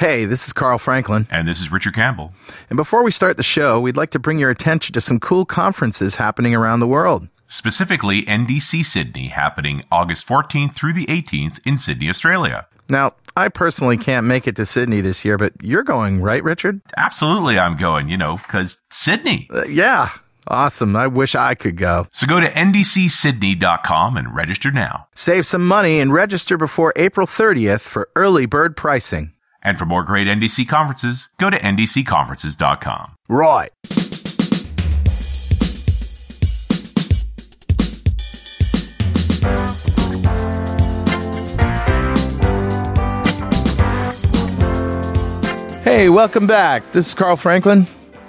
Hey, this is Carl Franklin. And this is Richard Campbell. And before we start the show, we'd like to bring your attention to some cool conferences happening around the world. Specifically, NDC Sydney, happening August 14th through the 18th in Sydney, Australia. Now, I personally can't make it to Sydney this year, but you're going, right, Richard? Absolutely I'm going, because Sydney. Yeah. Awesome. I wish I could go. So go to ndcsydney.com and register now. Save some money and register before April 30th for early bird pricing. And for more great NDC conferences, go to ndcconferences.com. Right. Hey, welcome back. This is Carl Franklin.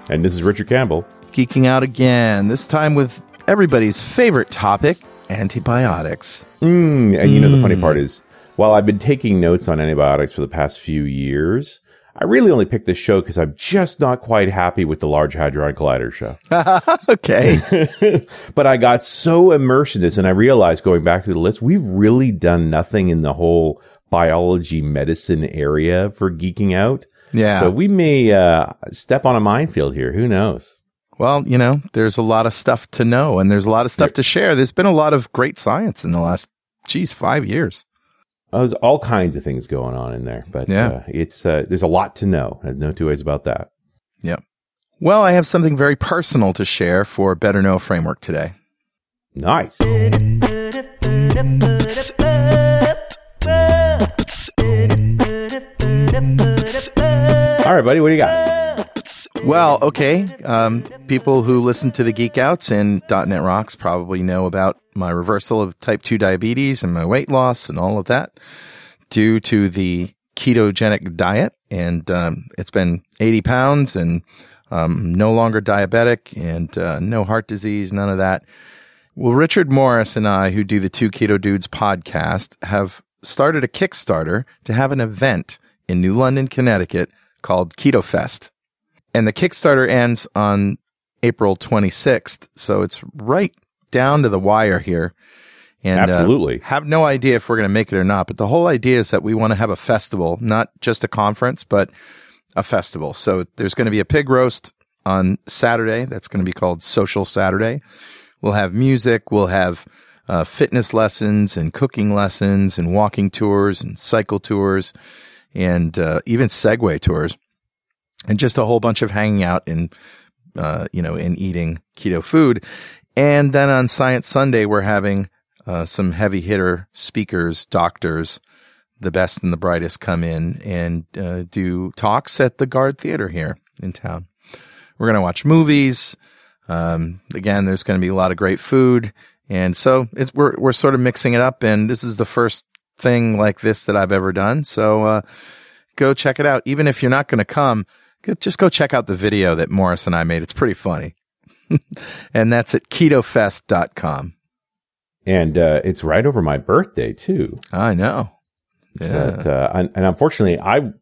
And this is Richard Campbell. Geeking out again, this time with everybody's favorite topic, antibiotics. And the funny part is, while I've been taking notes on antibiotics for the past few years, I really only picked this show because I'm just not quite happy with the Large Hadron Collider show. Okay. But I got so immersed in this, and I realized going back through the list, we've really done nothing in the whole biology medicine area for Geeking Out. Yeah. So we may step on a minefield here. Who knows? Well, there's a lot of stuff to know, and there's a lot of stuff to share. There's been a lot of great science in the last, 5 years. There's all kinds of things going on in there, but there's a lot to know. There's no two ways about that. Yeah. Well, I have something very personal to share for Better Know Framework today. Nice. All right, buddy, what do you got? Well, okay. People who listen to the Geek Outs and .NET Rocks probably know about my reversal of type 2 diabetes and my weight loss and all of that due to the ketogenic diet. And it's been 80 pounds and no longer diabetic and no heart disease, none of that. Well, Richard Morris and I, who do the Two Keto Dudes podcast, have started a Kickstarter to have an event in New London, Connecticut called Keto Fest. And the Kickstarter ends on April 26th, so it's right down to the wire here. And, absolutely. Have no idea if we're going to make it or not, but the whole idea is that we want to have a festival, not just a conference, but a festival. So there's going to be a pig roast on Saturday. That's going to be called Social Saturday. We'll have music. We'll have fitness lessons and cooking lessons and walking tours and cycle tours and even Segway tours. And just a whole bunch of hanging out and, and eating keto food. And then on Science Sunday, we're having some heavy hitter speakers, doctors, the best and the brightest come in and do talks at the Guard Theater here in town. We're going to watch movies. Again, there's going to be a lot of great food. And so we're sort of mixing it up. And this is the first thing like this that I've ever done. So go check it out. Even if you're not going to come, just go check out the video that Morris and I made. It's pretty funny. And that's at ketofest.com. And it's right over my birthday, too. I know. Yeah. And unfortunately,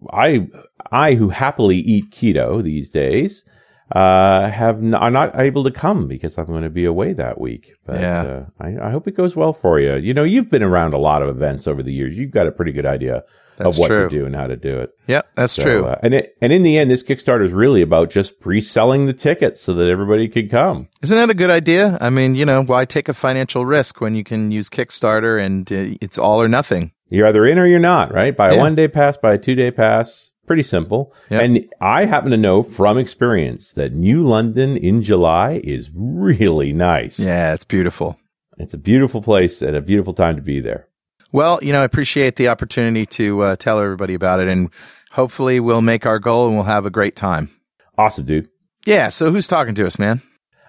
I who happily eat keto these days, are not able to come because I'm going to be away that week. But I hope it goes well for you. You've been around a lot of events over the years. You've got a pretty good idea of what to do and how to do it. Yep, that's true. And in the end, this Kickstarter is really about just pre-selling the tickets so that everybody could come. Isn't that a good idea? I mean, why take a financial risk when you can use Kickstarter and it's all or nothing? You're either in or you're not, right? Buy a one-day pass, buy a two-day pass. Pretty simple. Yep. And I happen to know from experience that New London in July is really nice. Yeah, it's beautiful. It's a beautiful place and a beautiful time to be there. Well, I appreciate the opportunity to tell everybody about it, and hopefully we'll make our goal and we'll have a great time. Awesome, dude. Yeah, so who's talking to us, man?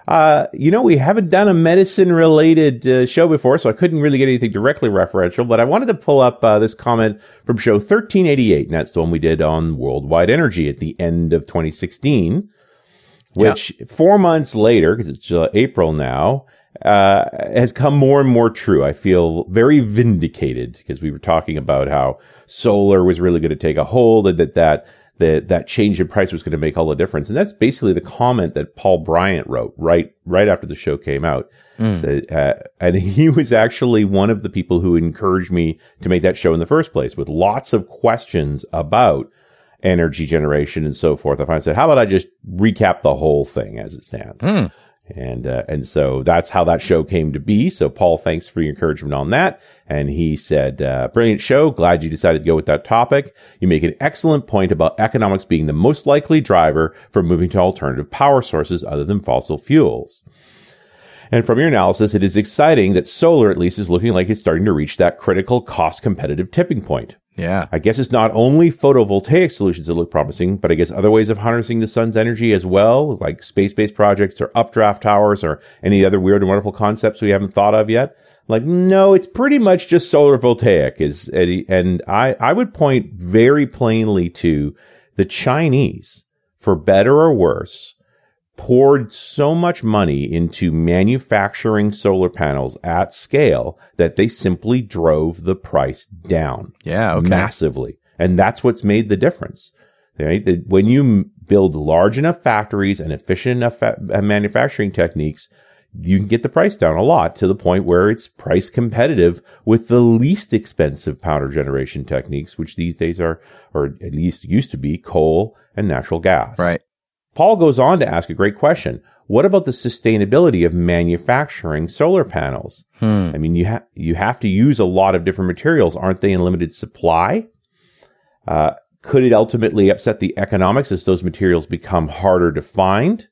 We haven't done a medicine-related show before, so I couldn't really get anything directly referential, but I wanted to pull up this comment from show 1388, and that's the one we did on worldwide energy at the end of 2016, which 4 months later, because it's April now, has come more and more true. I feel very vindicated because we were talking about how solar was really going to take a hold and that change in price was going to make all the difference. And that's basically the comment that Paul Bryant wrote right after the show came out. So, and he was actually one of the people who encouraged me to make that show in the first place with lots of questions about energy generation and so forth. I finally said, how about I just recap the whole thing as it stands? Mm. And so that's how that show came to be. So Paul, thanks for your encouragement on that. And he said, brilliant show. Glad you decided to go with that topic. You make an excellent point about economics being the most likely driver for moving to alternative power sources other than fossil fuels. And from your analysis, it is exciting that solar, at least, is looking like it's starting to reach that critical cost-competitive tipping point. Yeah. I guess it's not only photovoltaic solutions that look promising, but I guess other ways of harnessing the sun's energy as well, like space-based projects or updraft towers or any other weird and wonderful concepts we haven't thought of yet. Like, no, it's pretty much just solar voltaic. And I would point very plainly to the Chinese, for better or worse, poured so much money into manufacturing solar panels at scale that they simply drove the price down massively. And that's what's made the difference. Right? When you build large enough factories and efficient enough manufacturing techniques, you can get the price down a lot to the point where it's price competitive with the least expensive power generation techniques, which these days are, or at least used to be, coal and natural gas. Right. Paul goes on to ask a great question. What about the sustainability of manufacturing solar panels? I mean, you have to use a lot of different materials. Aren't they in limited supply? Could it ultimately upset the economics as those materials become harder to find?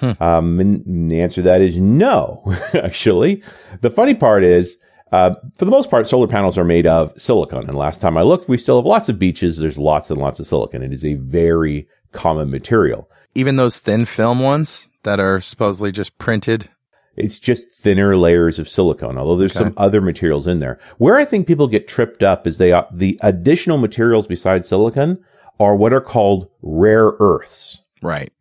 And the answer to that is no, actually. The funny part is, for the most part, solar panels are made of silicon. And last time I looked, we still have lots of beaches. There's lots and lots of silicon. It is a very common material. Even those thin film ones that are supposedly just printed? It's just thinner layers of silicone, although there's some other materials in there. Where I think people get tripped up is they the additional materials besides silicon are what are called rare earths. Right.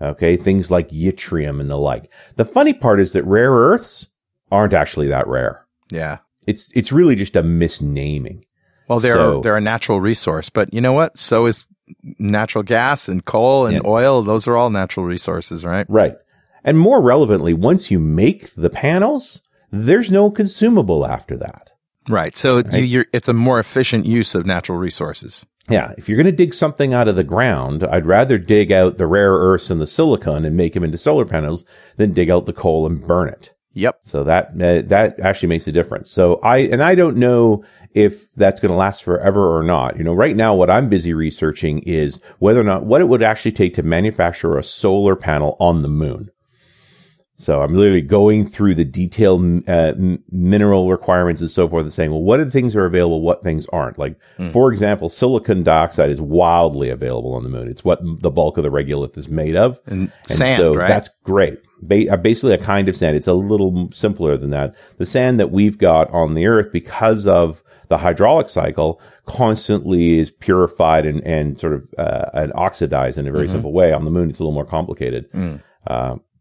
Okay, things like yttrium and the like. The funny part is that rare earths aren't actually that rare. Yeah. It's really just a misnaming. Well, they're a natural resource, but you know what? So is natural gas and coal and oil. Those are all natural resources, right? Right. And more relevantly, once you make the panels, there's no consumable after that. Right. So it's a more efficient use of natural resources. Yeah. If you're going to dig something out of the ground, I'd rather dig out the rare earths and the silicon and make them into solar panels than dig out the coal and burn it. Yep. So that actually makes a difference. So I don't know if that's going to last forever or not. You know, right now what I'm busy researching is whether or not what it would actually take to manufacture a solar panel on the moon. So I'm literally going through the detailed mineral requirements and so forth and saying, well, what are things are available, what things aren't? Like, for example, silicon dioxide is wildly available on the moon. It's what the bulk of the regolith is made of. And sand, so right? That's great. Basically a kind of sand. It's a little simpler than that. The sand that we've got on the Earth, because of the hydraulic cycle, constantly is purified and sort of and oxidized in a very simple way. On the moon, it's a little more complicated.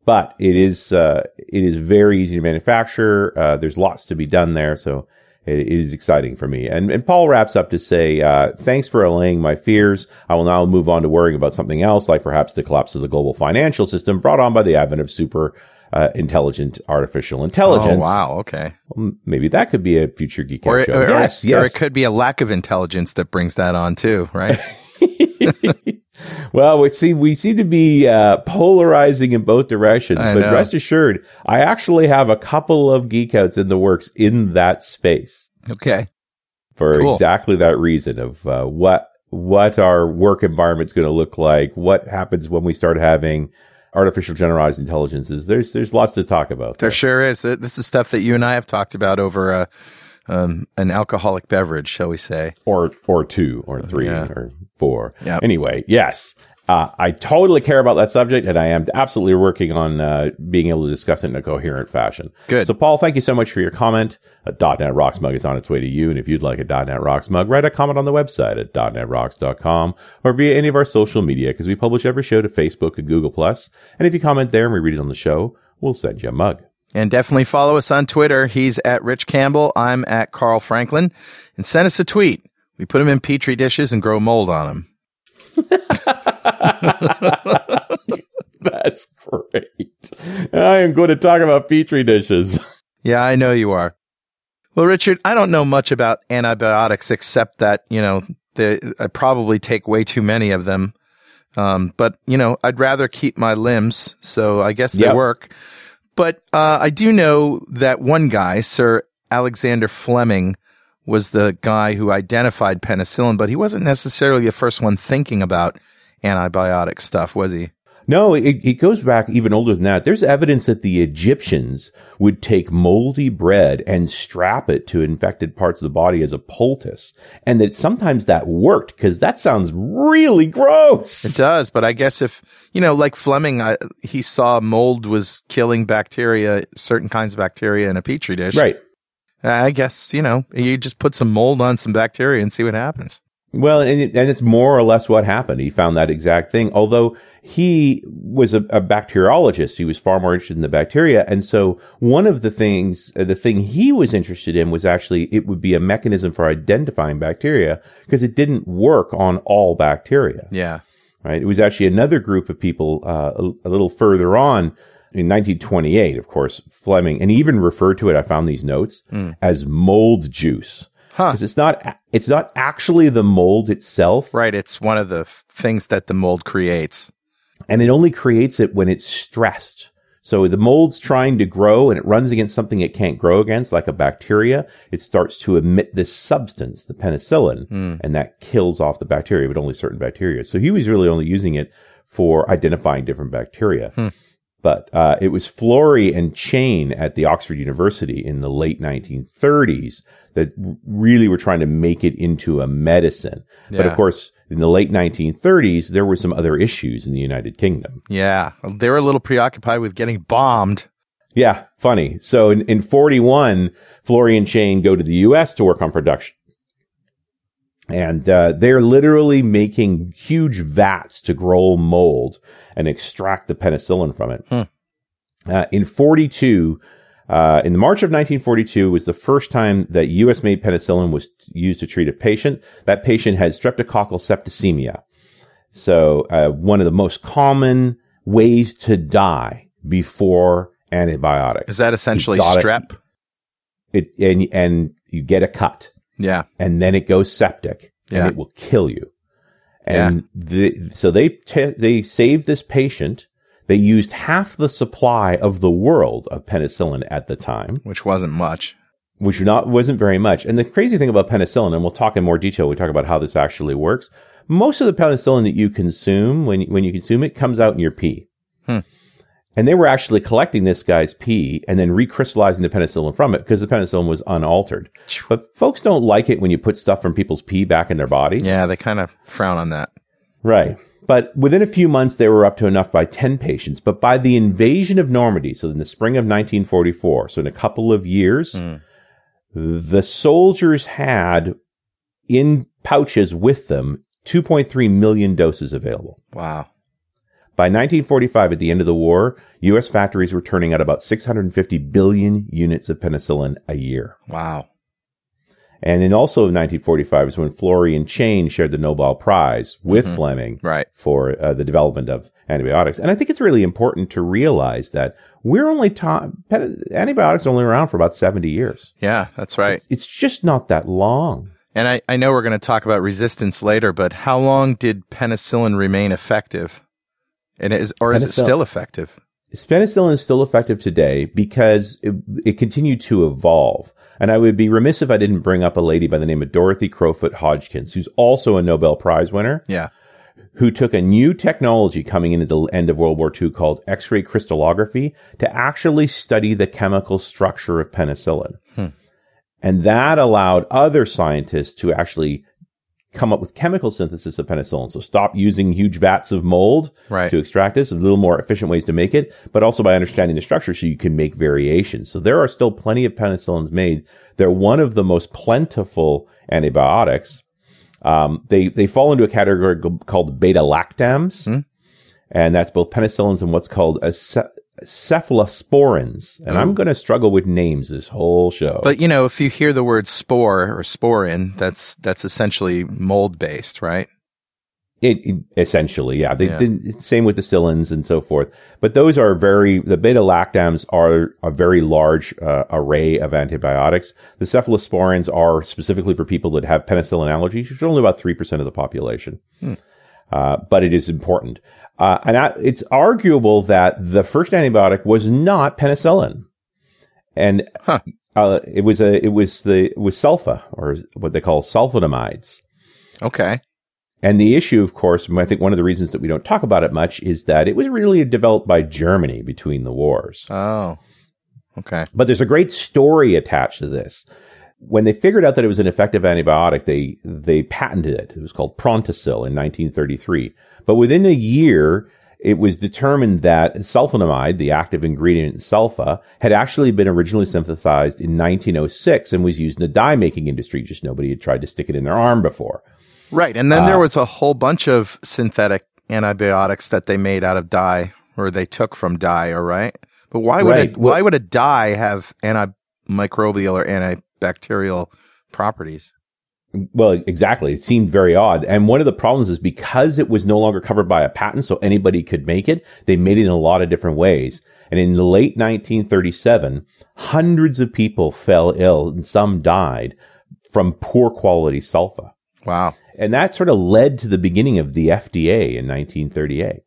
But it is very easy to manufacture. There's lots to be done there, so it is exciting for me. And Paul wraps up to say, thanks for allaying my fears. I will now move on to worrying about something else, like perhaps the collapse of the global financial system brought on by the advent of super intelligent artificial intelligence. Oh, wow. Okay. Well, maybe that could be a future Geek Out show. Yes. Or it could be a lack of intelligence that brings that on too, right? Well, we seem to be polarizing in both directions, but rest assured, I actually have a couple of Geek Outs in the works in that space. Okay. Exactly that reason of what our work environment's going to look like, what happens when we start having artificial generalized intelligences. There's lots to talk about. There sure is. This is stuff that you and I have talked about over an alcoholic beverage, shall we say. Or two, or three, or four. Yep. Anyway, yes. I totally care about that subject, and I am absolutely working on being able to discuss it in a coherent fashion. Good. So, Paul, thank you so much for your comment. A .NET Rocks mug is on its way to you, and if you'd like a .NET Rocks mug, write a comment on the website at dotnetrocks.com or via any of our social media, because we publish every show to Facebook and Google+. And if you comment there and we read it on the show, we'll send you a mug. And definitely follow us on Twitter. He's at Rich Campbell. I'm at Carl Franklin. And send us a tweet. We put them in Petri dishes and grow mold on them. That's great. I am going to talk about Petri dishes. Yeah, I know you are. Well, Richard, I don't know much about antibiotics except that, I probably take way too many of them. But, you know, I'd rather keep my limbs, so I guess they work. But I do know that one guy, Sir Alexander Fleming, was the guy who identified penicillin, but he wasn't necessarily the first one thinking about antibiotic stuff, was he? No, it goes back even older than that. There's evidence that the Egyptians would take moldy bread and strap it to infected parts of the body as a poultice, and that sometimes that worked, because that sounds really gross. It does, but I guess if, you know, like Fleming, he saw mold was killing bacteria, certain kinds of bacteria in a petri dish. Right. I guess, you know, you just put some mold on some bacteria and see what happens. Well, and it's more or less what happened. He found that exact thing, although he was a bacteriologist. He was far more interested in the bacteria. And so one of the things, the thing he was interested in was actually, it would be a mechanism for identifying bacteria, because it didn't work on all bacteria. Yeah. Right. It was actually another group of people a little further on. In 1928, of course, Fleming, and he even referred to it, I found these notes, as mold juice. Because it's not actually the mold itself. Right. It's one of the things that the mold creates. And it only creates it when it's stressed. So the mold's trying to grow, and it runs against something it can't grow against, like a bacteria. It starts to emit this substance, the penicillin, and that kills off the bacteria, but only certain bacteria. So he was really only using it for identifying different bacteria. But it was Florey and Chain at the Oxford University in the late 1930s that really were trying to make it into a medicine. Yeah. But of course, in the late 1930s, there were some other issues in the United Kingdom. Yeah, they were a little preoccupied with getting bombed. Yeah, funny. So in 41, Florey and Chain go to the U.S. to work on production. And they're literally making huge vats to grow mold and extract the penicillin from it. In 42, in the March of 1942, was the first time that U.S.-made penicillin was used to treat a patient. That patient had streptococcal septicemia. So one of the most common ways to die before antibiotics. Is that essentially strep? And you get a cut. Yeah. And then it goes septic, and it will kill you. And so they saved this patient. They used half the supply of the world of penicillin at the time. Which wasn't much. Which wasn't very much. And the crazy thing about penicillin, and we'll talk in more detail when we talk about how this actually works, most of the penicillin that you consume, when you consume it, comes out in your pee. And they were actually collecting this guy's pee and then recrystallizing the penicillin from it, because the penicillin was unaltered. But folks don't like it when you put stuff from people's pee back in their bodies. Yeah, they kind of frown on that. Right. But within a few months, they were up to enough by 10 patients. But by the invasion of Normandy, so in the spring of 1944, so in a couple of years, the soldiers had in pouches with them 2.3 million doses available. Wow. By 1945, at the end of the war, U.S. factories were turning out about 650 billion units of penicillin a year. Wow. And then also in 1945 is when Florey and Chain shared the Nobel Prize with Fleming for the development of antibiotics. And I think it's really important to realize that we're only antibiotics are only around for about 70 years. Yeah, that's right. It's just not that long. And I know we're going to talk about resistance later, but how long did penicillin remain effective? And is it still effective? Penicillin is still effective today, because it continued to evolve. And I would be remiss if I didn't bring up a lady by the name of Dorothy Crowfoot Hodgkins, who's also a Nobel Prize winner. Yeah. Who took a new technology coming into the end of World War II called X-ray crystallography to actually study the chemical structure of penicillin. And that allowed other scientists to actually come up with chemical synthesis of penicillin. So stop using huge vats of mold to extract this. A little more efficient ways to make it, but also by understanding the structure so you can make variations. So there are still plenty of penicillins made. They're one of the most plentiful antibiotics. They fall into a category called beta-lactams, and that's both penicillins and what's called cephalosporins. And I'm going to struggle with names this whole show. But, you know, if you hear the word spore or sporin, that's essentially mold-based, right? Essentially, yeah. Same with the Cillins and so forth. But those are the beta-lactams are a very large array of antibiotics. The cephalosporins are specifically for people that have penicillin allergies, which are only about 3% of the population. But it is important. It's arguable that the first antibiotic was not penicillin. And it was sulfa, or what they call sulfonamides. Okay. And the issue, of course, I think one of the reasons that we don't talk about it much is that it was really developed by Germany between the wars. Oh, okay. But there's a great story attached to this. When they figured out that it was an effective antibiotic, they patented it. It was called Prontosil in 1933. But within a year, it was determined that sulfonamide, the active ingredient in sulfa, had actually been originally synthesized in 1906 and was used in the dye-making industry, just nobody had tried to stick it in their arm before. Right, and then there was a whole bunch of synthetic antibiotics that they made out of dye, or they took from dye, right? But why would a dye have antimicrobial or antibacterial properties? Well, exactly. It seemed very odd. And one of the problems is because it was no longer covered by a patent, so anybody could make it, they made it in a lot of different ways. And in the late 1937, hundreds of people fell ill, and some died from poor quality sulfa. Wow. And that sort of led to the beginning of the FDA in 1938.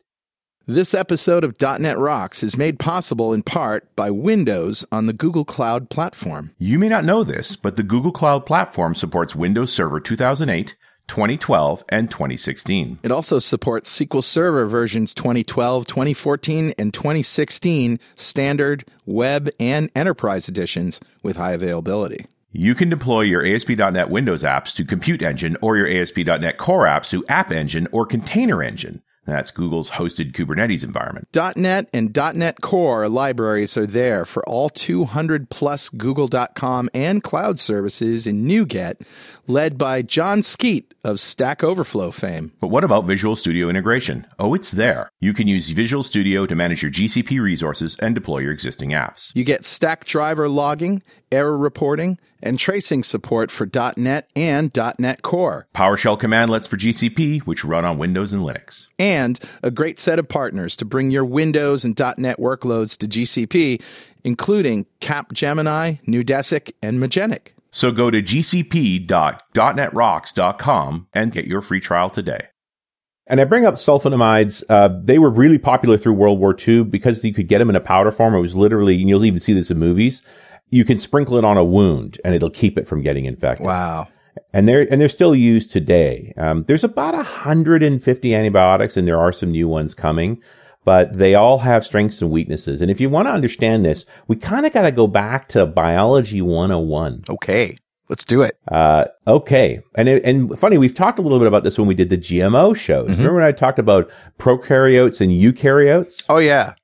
This episode of .NET Rocks is made possible in part by Windows on the Google Cloud Platform. You may not know this, but the Google Cloud Platform supports Windows Server 2008, 2012, and 2016. It also supports SQL Server versions 2012, 2014, and 2016, standard, web, and enterprise editions with high availability. You can deploy your ASP.NET Windows apps to Compute Engine or your ASP.NET Core apps to App Engine or Container Engine. That's Google's hosted Kubernetes environment. .NET and .NET Core libraries are there for all 200-plus Google.com and cloud services in NuGet, led by John Skeet of Stack Overflow fame. But what about Visual Studio integration? Oh, it's there. You can use Visual Studio to manage your GCP resources and deploy your existing apps. You get stack driver logging, error reporting, and tracing support for .NET and .NET Core. PowerShell commandlets for GCP, which run on Windows and Linux. And a great set of partners to bring your Windows and .NET workloads to GCP, including Capgemini, Nudesic, and Magenic. So go to gcp.dotnetrocks.com and get your free trial today. And I bring up sulfonamides. They were really popular through World War II because you could get them in a powder form. It was literally, and you'll even see this in movies, you can sprinkle it on a wound and it'll keep it from getting infected. Wow. And they're still used today. There's about 150 antibiotics, and there are some new ones coming. But they all have strengths and weaknesses. And if you want to understand this, we kind of got to go back to Biology 101. Okay, let's do it. Okay. And funny, we've talked a little bit about this when we did the GMO shows. Mm-hmm. Remember when I talked about prokaryotes and eukaryotes? Oh, yeah.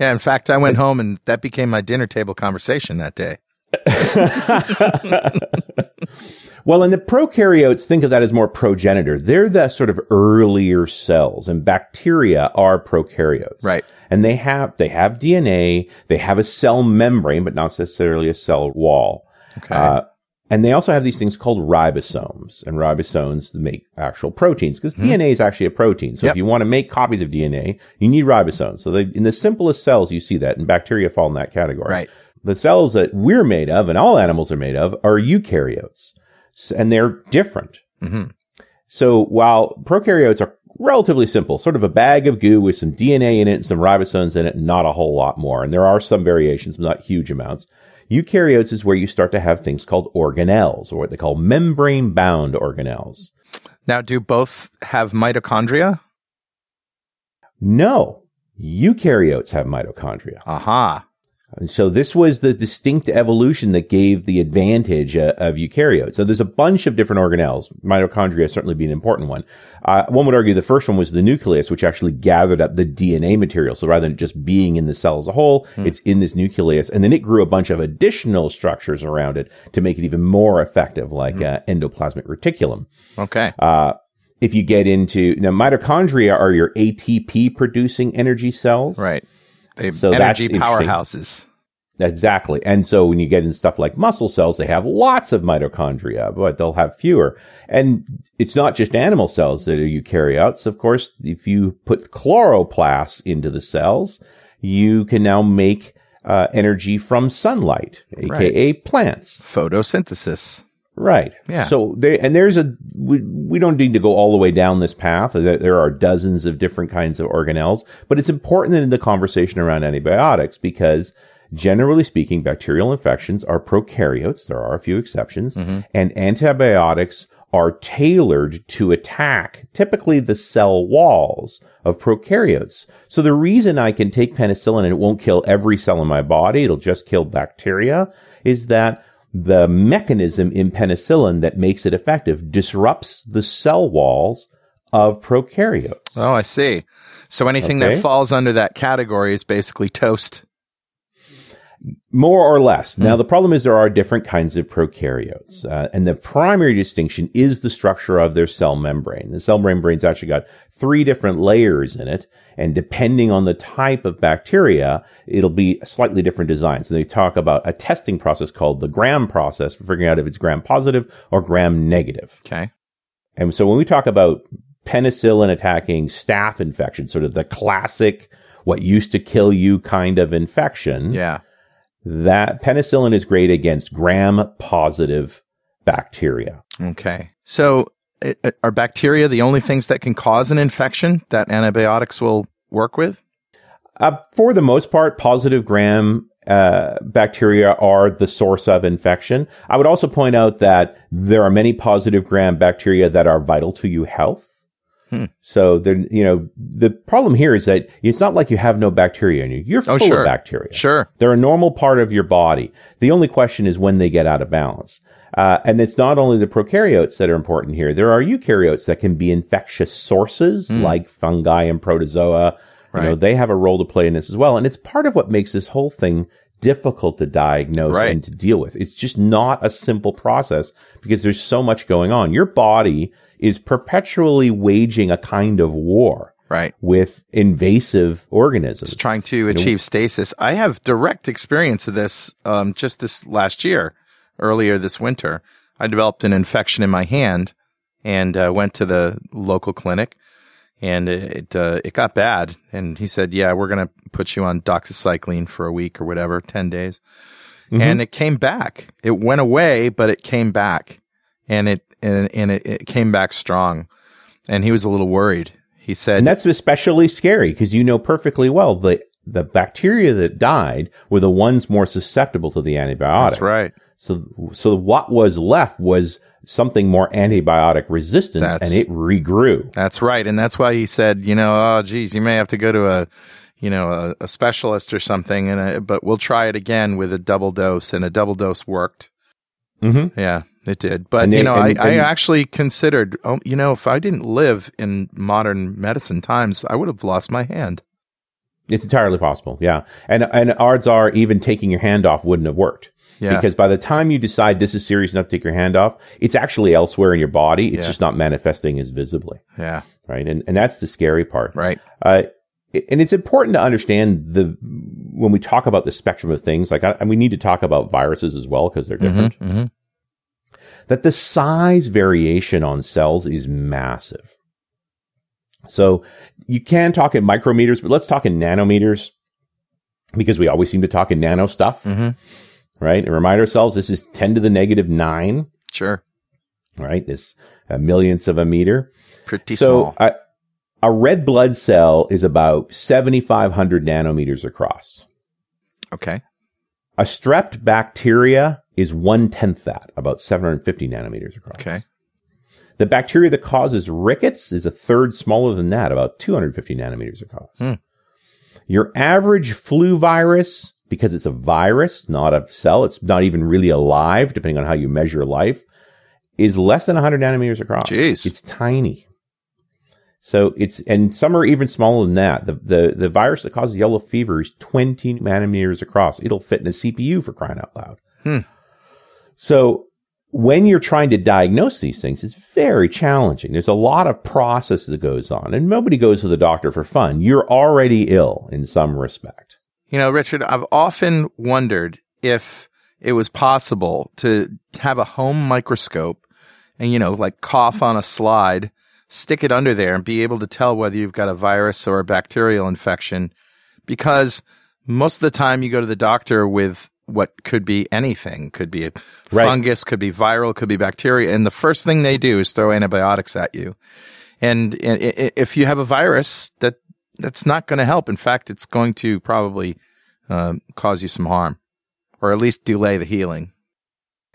Yeah, in fact, I went home and that became my dinner table conversation that day. Well, in the prokaryotes, think of that as more progenitor. They're the sort of earlier cells, and bacteria are prokaryotes. Right. And they have DNA, they have a cell membrane, but not necessarily a cell wall. Okay. And they also have these things called ribosomes, and ribosomes make actual proteins, because DNA is actually a protein. So if you want to make copies of DNA, you need ribosomes. So in the simplest cells, you see that, and bacteria fall in that category. Right. The cells that we're made of, and all animals are made of, are eukaryotes. And they're different. Mm-hmm. So while prokaryotes are relatively simple, sort of a bag of goo with some DNA in it and some ribosomes in it, not a whole lot more. And there are some variations, but not huge amounts. Eukaryotes is where you start to have things called organelles, or what they call membrane-bound organelles. Now, do both have mitochondria? No. Eukaryotes have mitochondria. Aha. Uh-huh. And so this was the distinct evolution that gave the advantage of eukaryotes. So there's a bunch of different organelles. Mitochondria certainly being an important one. One would argue the first one was the nucleus, which actually gathered up the DNA material. So rather than just being in the cell as a whole, it's in this nucleus. And then it grew a bunch of additional structures around it to make it even more effective, like endoplasmic reticulum. Okay. If you get into... Now, mitochondria are your ATP-producing energy cells. Right. They have energy powerhouses. Exactly. And so when you get in stuff like muscle cells, they have lots of mitochondria, but they'll have fewer. And it's not just animal cells that are eukaryotes. Of course, if you put chloroplasts into the cells, you can now make energy from sunlight, aka plants. Photosynthesis. Right. Yeah. So we don't need to go all the way down this path. There are dozens of different kinds of organelles, but it's important in the conversation around antibiotics because generally speaking, bacterial infections are prokaryotes. There are a few exceptions, and antibiotics are tailored to attack typically the cell walls of prokaryotes. So the reason I can take penicillin and it won't kill every cell in my body, it'll just kill bacteria, is that the mechanism in penicillin that makes it effective disrupts the cell walls of prokaryotes. Oh, I see. So anything that falls under that category is basically toast. More or less. Now, the problem is there are different kinds of prokaryotes, and the primary distinction is the structure of their cell membrane. The cell membrane's actually got 3 different layers in it, and depending on the type of bacteria, it'll be a slightly different design. So they talk about a testing process called the gram process for figuring out if it's gram-positive or gram-negative. Okay. And so when we talk about penicillin attacking staph infection, sort of the classic what used to kill you kind of infection. Yeah. That penicillin is great against gram-positive bacteria. Okay. So are bacteria the only things that can cause an infection that antibiotics will work with? For the most part, positive gram bacteria are the source of infection. I would also point out that there are many positive gram bacteria that are vital to your health. So, the problem here is that it's not like you have no bacteria in you. You're full of bacteria. Sure. They're a normal part of your body. The only question is when they get out of balance. And it's not only the prokaryotes that are important here. There are eukaryotes that can be infectious sources like fungi and protozoa. Right. They have a role to play in this as well. And it's part of what makes this whole thing difficult to diagnose and to deal with. It's just not a simple process because there's so much going on. Your body is perpetually waging a kind of war with invasive organisms. It's trying to achieve stasis. I have direct experience of this just this last year, earlier this winter. I developed an infection in my hand and went to the local clinic, and it got bad. And he said, yeah, we're going to put you on doxycycline for a week or whatever, 10 days. Mm-hmm. And it came back. It went away, but it came back. And it came back strong, and he was a little worried. He said, and that's especially scary because perfectly well the bacteria that died were the ones more susceptible to the antibiotic. That's right. So what was left was something more antibiotic resistant, and it regrew. That's right, and that's why he said, oh, geez, you may have to go to a specialist or something, but we'll try it again with a double dose, and a double dose worked. Mm-hmm. Yeah. It did. But, I actually considered, if I didn't live in modern medicine times, I would have lost my hand. It's entirely possible, yeah. And odds are even taking your hand off wouldn't have worked. Yeah. Because by the time you decide this is serious enough to take your hand off, it's actually elsewhere in your body. It's just not manifesting as visibly. Yeah. Right? And that's the scary part. Right. And it's important to understand when we talk about the spectrum of things, and we need to talk about viruses as well because they're different. Mm-hmm, mm-hmm. That the size variation on cells is massive. So you can talk in micrometers, but let's talk in nanometers because we always seem to talk in nano stuff, right? And remind ourselves this is 10^-9. Sure. All right, this millionth of a meter. Pretty small. So a red blood cell is about 7,500 nanometers across. Okay. A strep bacteria is 1/10 that, about 750 nanometers across. Okay. The bacteria that causes rickets is a third smaller than that, about 250 nanometers across. Mm. Your average flu virus, because it's a virus, not a cell, it's not even really alive, depending on how you measure life, is less than 100 nanometers across. Jeez. It's tiny. So and some are even smaller than that. The virus that causes yellow fever is 20 nanometers across. It'll fit in a CPU for crying out loud. Hmm. So when you're trying to diagnose these things, it's very challenging. There's a lot of process that goes on, and nobody goes to the doctor for fun. You're already ill in some respect. You know, Richard, I've often wondered if it was possible to have a home microscope and, you know, like cough on a slide, stick it under there and be able to tell whether you've got a virus or a bacterial infection, because most of the time you go to the doctor with what could be anything, could be a fungus, could be viral, could be bacteria, and the first thing they do is throw antibiotics at you. And if you have a virus, that's not going to help. In fact, it's going to probably cause you some harm, or at least delay the healing.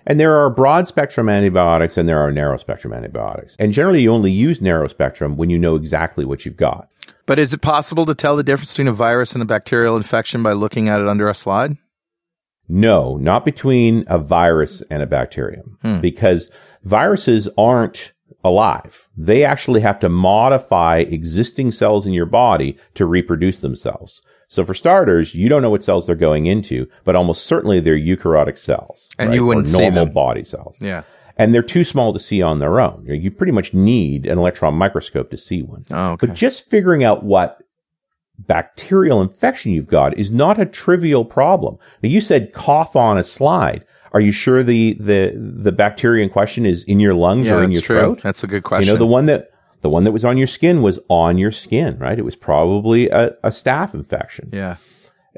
And there are broad-spectrum antibiotics and there are narrow-spectrum antibiotics. And generally, you only use narrow-spectrum when you know exactly what you've got. But is it possible to tell the difference between a virus and a bacterial infection by looking at it under a slide? No, not between a virus and a bacterium, because viruses aren't alive. They actually have to modify existing cells in your body to reproduce themselves. So for starters, you don't know what cells they're going into, but almost certainly they're eukaryotic cells. And you wouldn't see them. Or normal body cells. Yeah. And they're too small to see on their own. You pretty much need an electron microscope to see one. Oh, okay. But just figuring out what bacterial infection you've got is not a trivial problem. Now, you said cough on a slide. Are you sure the bacteria in question is in your lungs or in your throat? That's a good question. You know, the one that was on your skin was on your skin, right? It was probably a staph infection. Yeah.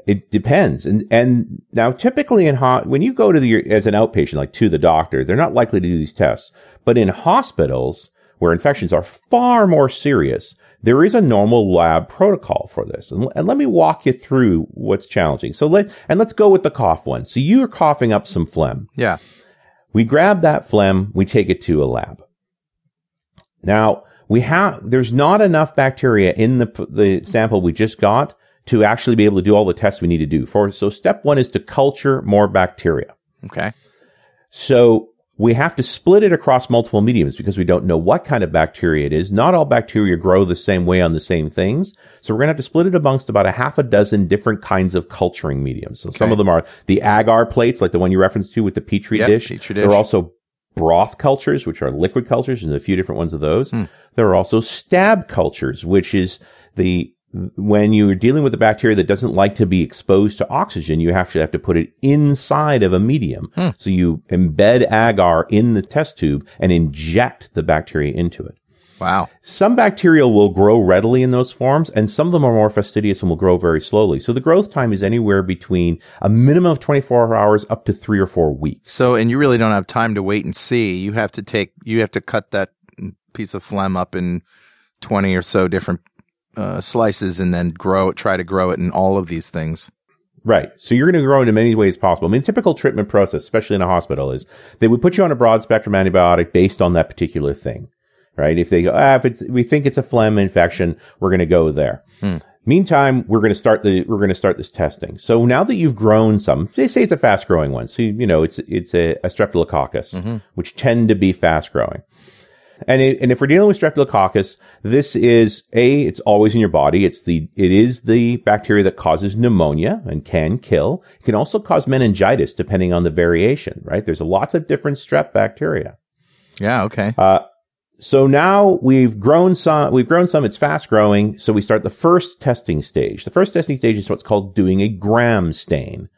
It depends. And now typically when you go to as an outpatient, like to the doctor, they're not likely to do these tests. But in hospitals where infections are far more serious, there is a normal lab protocol for this. And let me walk you through what's challenging. So let's go with the cough one. So you are coughing up some phlegm. Yeah. We grab that phlegm, we take it to a lab. Now, there's not enough bacteria in the sample we just got to actually be able to do all the tests we need to do. So step one is to culture more bacteria. Okay. So we have to split it across multiple mediums because we don't know what kind of bacteria it is. Not all bacteria grow the same way on the same things. So we're going to have to split it amongst about a half a dozen different kinds of culturing mediums. So some of them are the agar plates, like the one you referenced to with the Petri dish. There are also broth cultures, which are liquid cultures, and a few different ones of those. There are also stab cultures, which is when you're dealing with a bacteria that doesn't like to be exposed to oxygen, you actually have to put it inside of a medium. So you embed agar in the test tube and inject the bacteria into it. Wow. Some bacteria will grow readily in those forms, and some of them are more fastidious and will grow very slowly. So the growth time is anywhere between a minimum of 24 hours up to 3 or 4 weeks. So, and you really don't have time to wait and see. You have to cut that piece of phlegm up in 20 or so different slices and then try to grow it in all of these things. Right. So you're going to grow it in many ways possible. I mean, the typical treatment process, especially in a hospital, is they would put you on a broad spectrum antibiotic based on that particular thing, right? If they go, we think it's a phlegm infection, we're going to go there. Meantime, we're going to start this testing. So now that you've grown some, they say it's a fast growing one. So, you know, it's a Streptococcus, which tend to be fast growing. And if we're dealing with Streptococcus, this is it's always in your body. It is the bacteria that causes pneumonia and can kill. It can also cause meningitis depending on the variation, right? There's lots of different strep bacteria. Yeah. Okay. So now we've grown some, it's fast growing. So we start the first testing stage. The first testing stage is what's called doing a gram stain.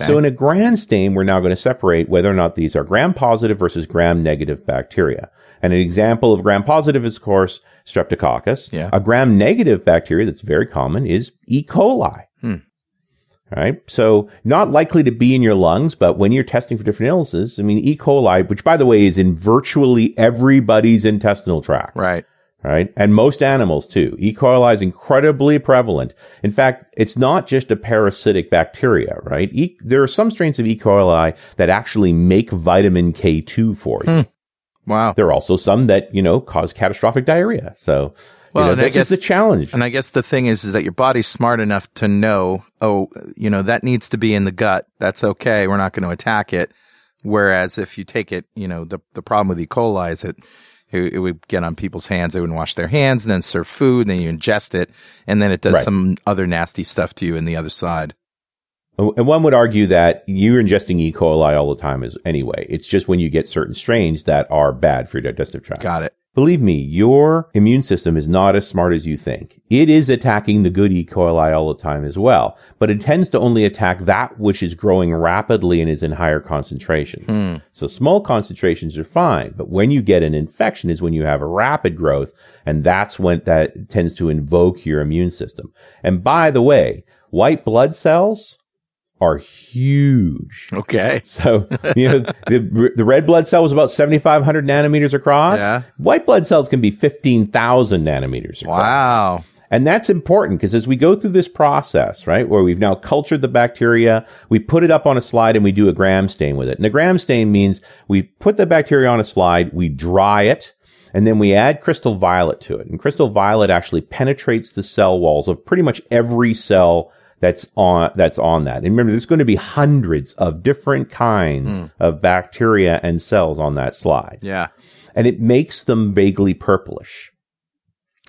Okay. So in a gram stain, we're now going to separate whether or not these are gram-positive versus gram-negative bacteria. And an example of gram-positive is, of course, Streptococcus. Yeah. A gram-negative bacteria that's very common is E. coli. All right? So not likely to be in your lungs, but when you're testing for different illnesses, I mean, E. coli, which, by the way, is in virtually everybody's intestinal tract. Right. Right. And most animals too. E. coli is incredibly prevalent. In fact, it's not just a parasitic bacteria, right? There are some strains of E. coli that actually make vitamin K2 for you. Wow. There are also some that, you know, cause catastrophic diarrhea. So, this is the challenge. And I guess the thing is that your body's smart enough to know, that needs to be in the gut. That's okay. We're not going to attack it. Whereas if you take it, you know, the problem with E. coli is it would get on people's hands. They wouldn't wash their hands, and then serve food, and then you ingest it, and then it does some other nasty stuff to you on the other side. And one would argue that you're ingesting E. coli all the time anyway. It's just when you get certain strains that are bad for your digestive tract. Got it. Believe me, your immune system is not as smart as you think. It is attacking the good E. coli all the time as well, but it tends to only attack that which is growing rapidly and is in higher concentrations. So small concentrations are fine, but when you get an infection is when you have a rapid growth, and that's when that tends to invoke your immune system. And by the way, white blood cells are huge. Okay. So, you know, the red blood cell was about 7,500 nanometers across. Yeah. White blood cells can be 15,000 nanometers across. Wow. And that's important because as we go through this process, right, where we've now cultured the bacteria, we put it up on a slide and we do a gram stain with it. And a gram stain means we put the bacteria on a slide, we dry it, and then we add crystal violet to it. And crystal violet actually penetrates the cell walls of pretty much every cell that's on that. And remember, there's going to be hundreds of different kinds of bacteria and cells on that slide. Yeah. And it makes them vaguely purplish.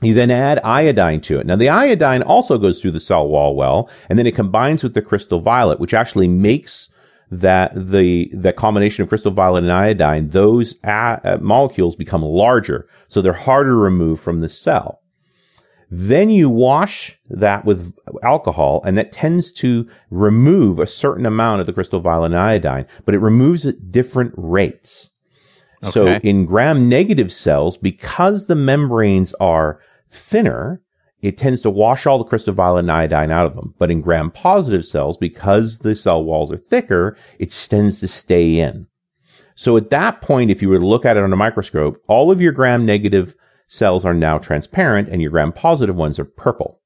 You then add iodine to it. Now, the iodine also goes through the cell wall well, and then it combines with the crystal violet, which actually makes that the combination of crystal violet and iodine, those molecules become larger, so they're harder to remove from the cell. Then you wash that with alcohol, and that tends to remove a certain amount of the crystal violet and iodine, but it removes at different rates. Okay. So in gram-negative cells, because the membranes are thinner, it tends to wash all the crystal violet and iodine out of them. But in gram-positive cells, because the cell walls are thicker, it tends to stay in. So at that point, if you were to look at it on a microscope, all of your gram-negative cells are now transparent, and your gram-positive ones are purple.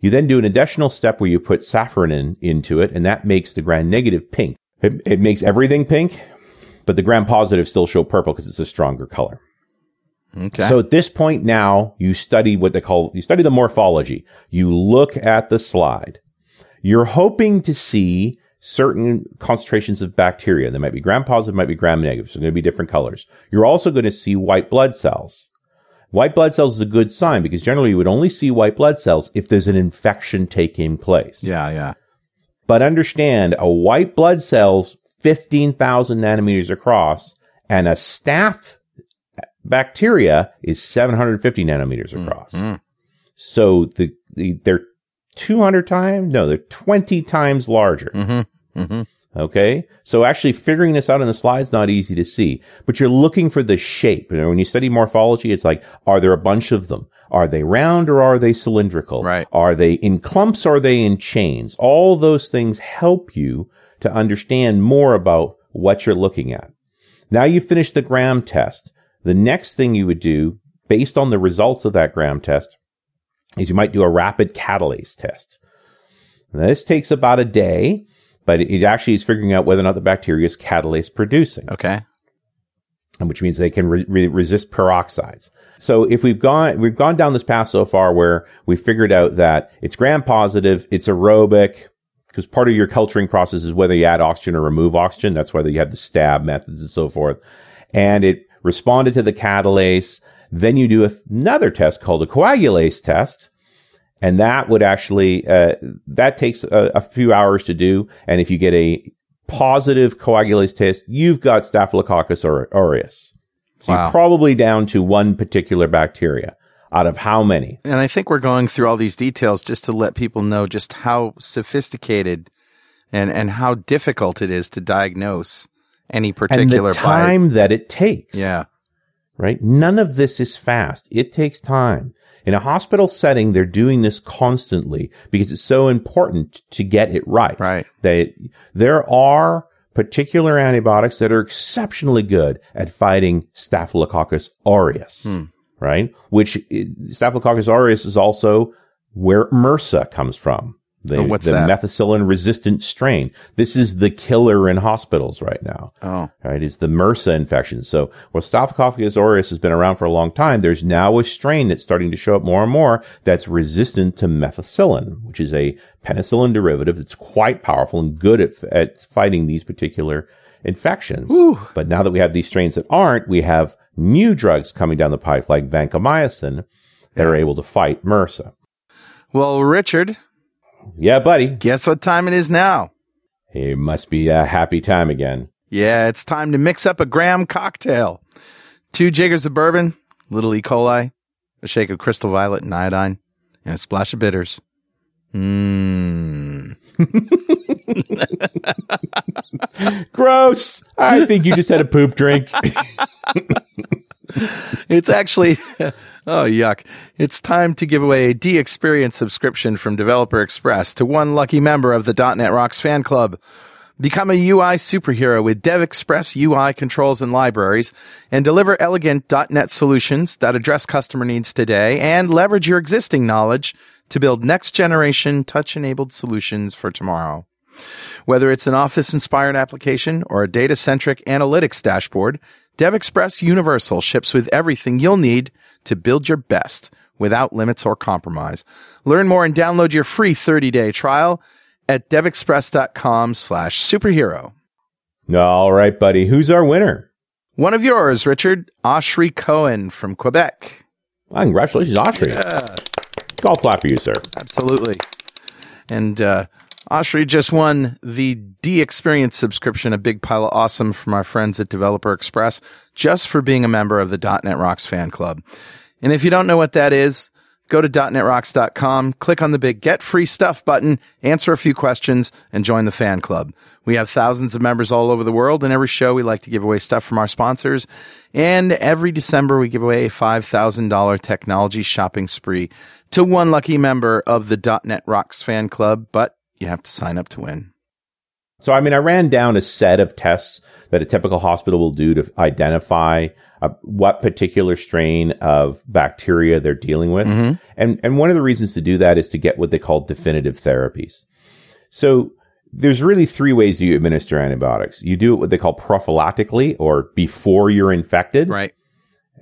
You then do an additional step where you put safranin into it, and that makes the gram-negative pink. It makes everything pink, but the gram-positive still show purple because it's a stronger color. Okay. So at this point now, you study the morphology. You look at the slide. You're hoping to see certain concentrations of bacteria. They might be gram-positive, might be gram-negative, so they're going to be different colors. You're also going to see white blood cells. White blood cells is a good sign because generally you would only see white blood cells if there's an infection taking place. Yeah, yeah. But understand, a white blood cell's 15,000 nanometers across and a staph bacteria is 750 nanometers across. Mm-hmm. So they're 20 times larger. Mm-hmm. Mm-hmm. Okay, so actually figuring this out in the slide's not easy to see, but you're looking for the shape. You know, when you study morphology, it's like, are there a bunch of them? Are they round or are they cylindrical? Right. Are they in clumps or are they in chains? All those things help you to understand more about what you're looking at. Now you finish the gram test. The next thing you would do, based on the results of that gram test, is you might do a rapid catalase test. Now this takes about a day, but it actually is figuring out whether or not the bacteria is catalase producing. Okay. And which means they can resist peroxides. So if we've gone down this path so far where we figured out that it's gram positive, it's aerobic, because part of your culturing process is whether you add oxygen or remove oxygen. That's why you have the stab methods and so forth. And it responded to the catalase. Then you do another test called a coagulase test. And that would actually, that takes a few hours to do. And if you get a positive coagulase test, you've got Staphylococcus aureus. So wow. You're probably down to one particular bacteria out of how many? And I think we're going through all these details just to let people know just how sophisticated and how difficult it is to diagnose any particular and the time that it takes. Yeah. Right? None of this is fast. It takes time. In a hospital setting, they're doing this constantly because it's so important to get it right. Right. There are particular antibiotics that are exceptionally good at fighting Staphylococcus aureus, right? Which Staphylococcus aureus is also where MRSA comes from. The methicillin-resistant strain. This is the killer in hospitals right now. Oh. Right, it's the MRSA infection. So, well, Staphylococcus aureus has been around for a long time. There's now a strain that's starting to show up more and more that's resistant to methicillin, which is a penicillin derivative that's quite powerful and good at fighting these particular infections. Ooh. But now that we have these strains that aren't, we have new drugs coming down the pipe like vancomycin that are able to fight MRSA. Well, Richard... Yeah, buddy. Guess what time it is now? It must be a happy time again. Yeah, it's time to mix up a graham cocktail. 2 jiggers of bourbon, little E. coli, a shake of crystal violet and iodine, and a splash of bitters. Mmm. Gross. I think you just had a poop drink. It's actually, oh, yuck. It's time to give away a D-Experience subscription from Developer Express to one lucky member of the .NET Rocks fan club. Become a UI superhero with DevExpress UI controls and libraries, and deliver elegant .NET solutions that address customer needs today, and leverage your existing knowledge to build next-generation touch-enabled solutions for tomorrow. Whether it's an Office-inspired application or a data-centric analytics dashboard, DevExpress Universal ships with everything you'll need to build your best without limits or compromise. Learn more and download your free 30-day trial at devexpress.com/superhero. All right, buddy. Who's our winner? One of yours, Richard. Ashri Cohen from Quebec. Well, congratulations, Ashri. Yeah. Golf clap for you, sir. Absolutely. And Ashri just won the D-Experience subscription, a big pile of awesome from our friends at Developer Express, just for being a member of the .NET Rocks fan club. And if you don't know what that is, go to dotnetrocks.com, click on the big Get Free Stuff button, answer a few questions, and join the fan club. We have thousands of members all over the world, and every show we like to give away stuff from our sponsors. And every December, we give away a $5,000 technology shopping spree to one lucky member of the .NET Rocks fan club, but you have to sign up to win. So, I mean, I ran down a set of tests that a typical hospital will do to identify what particular strain of bacteria they're dealing with. Mm-hmm. And one of the reasons to do that is to get what they call definitive therapies. So there's really three ways you administer antibiotics. You do it what they call prophylactically, or before you're infected. Right.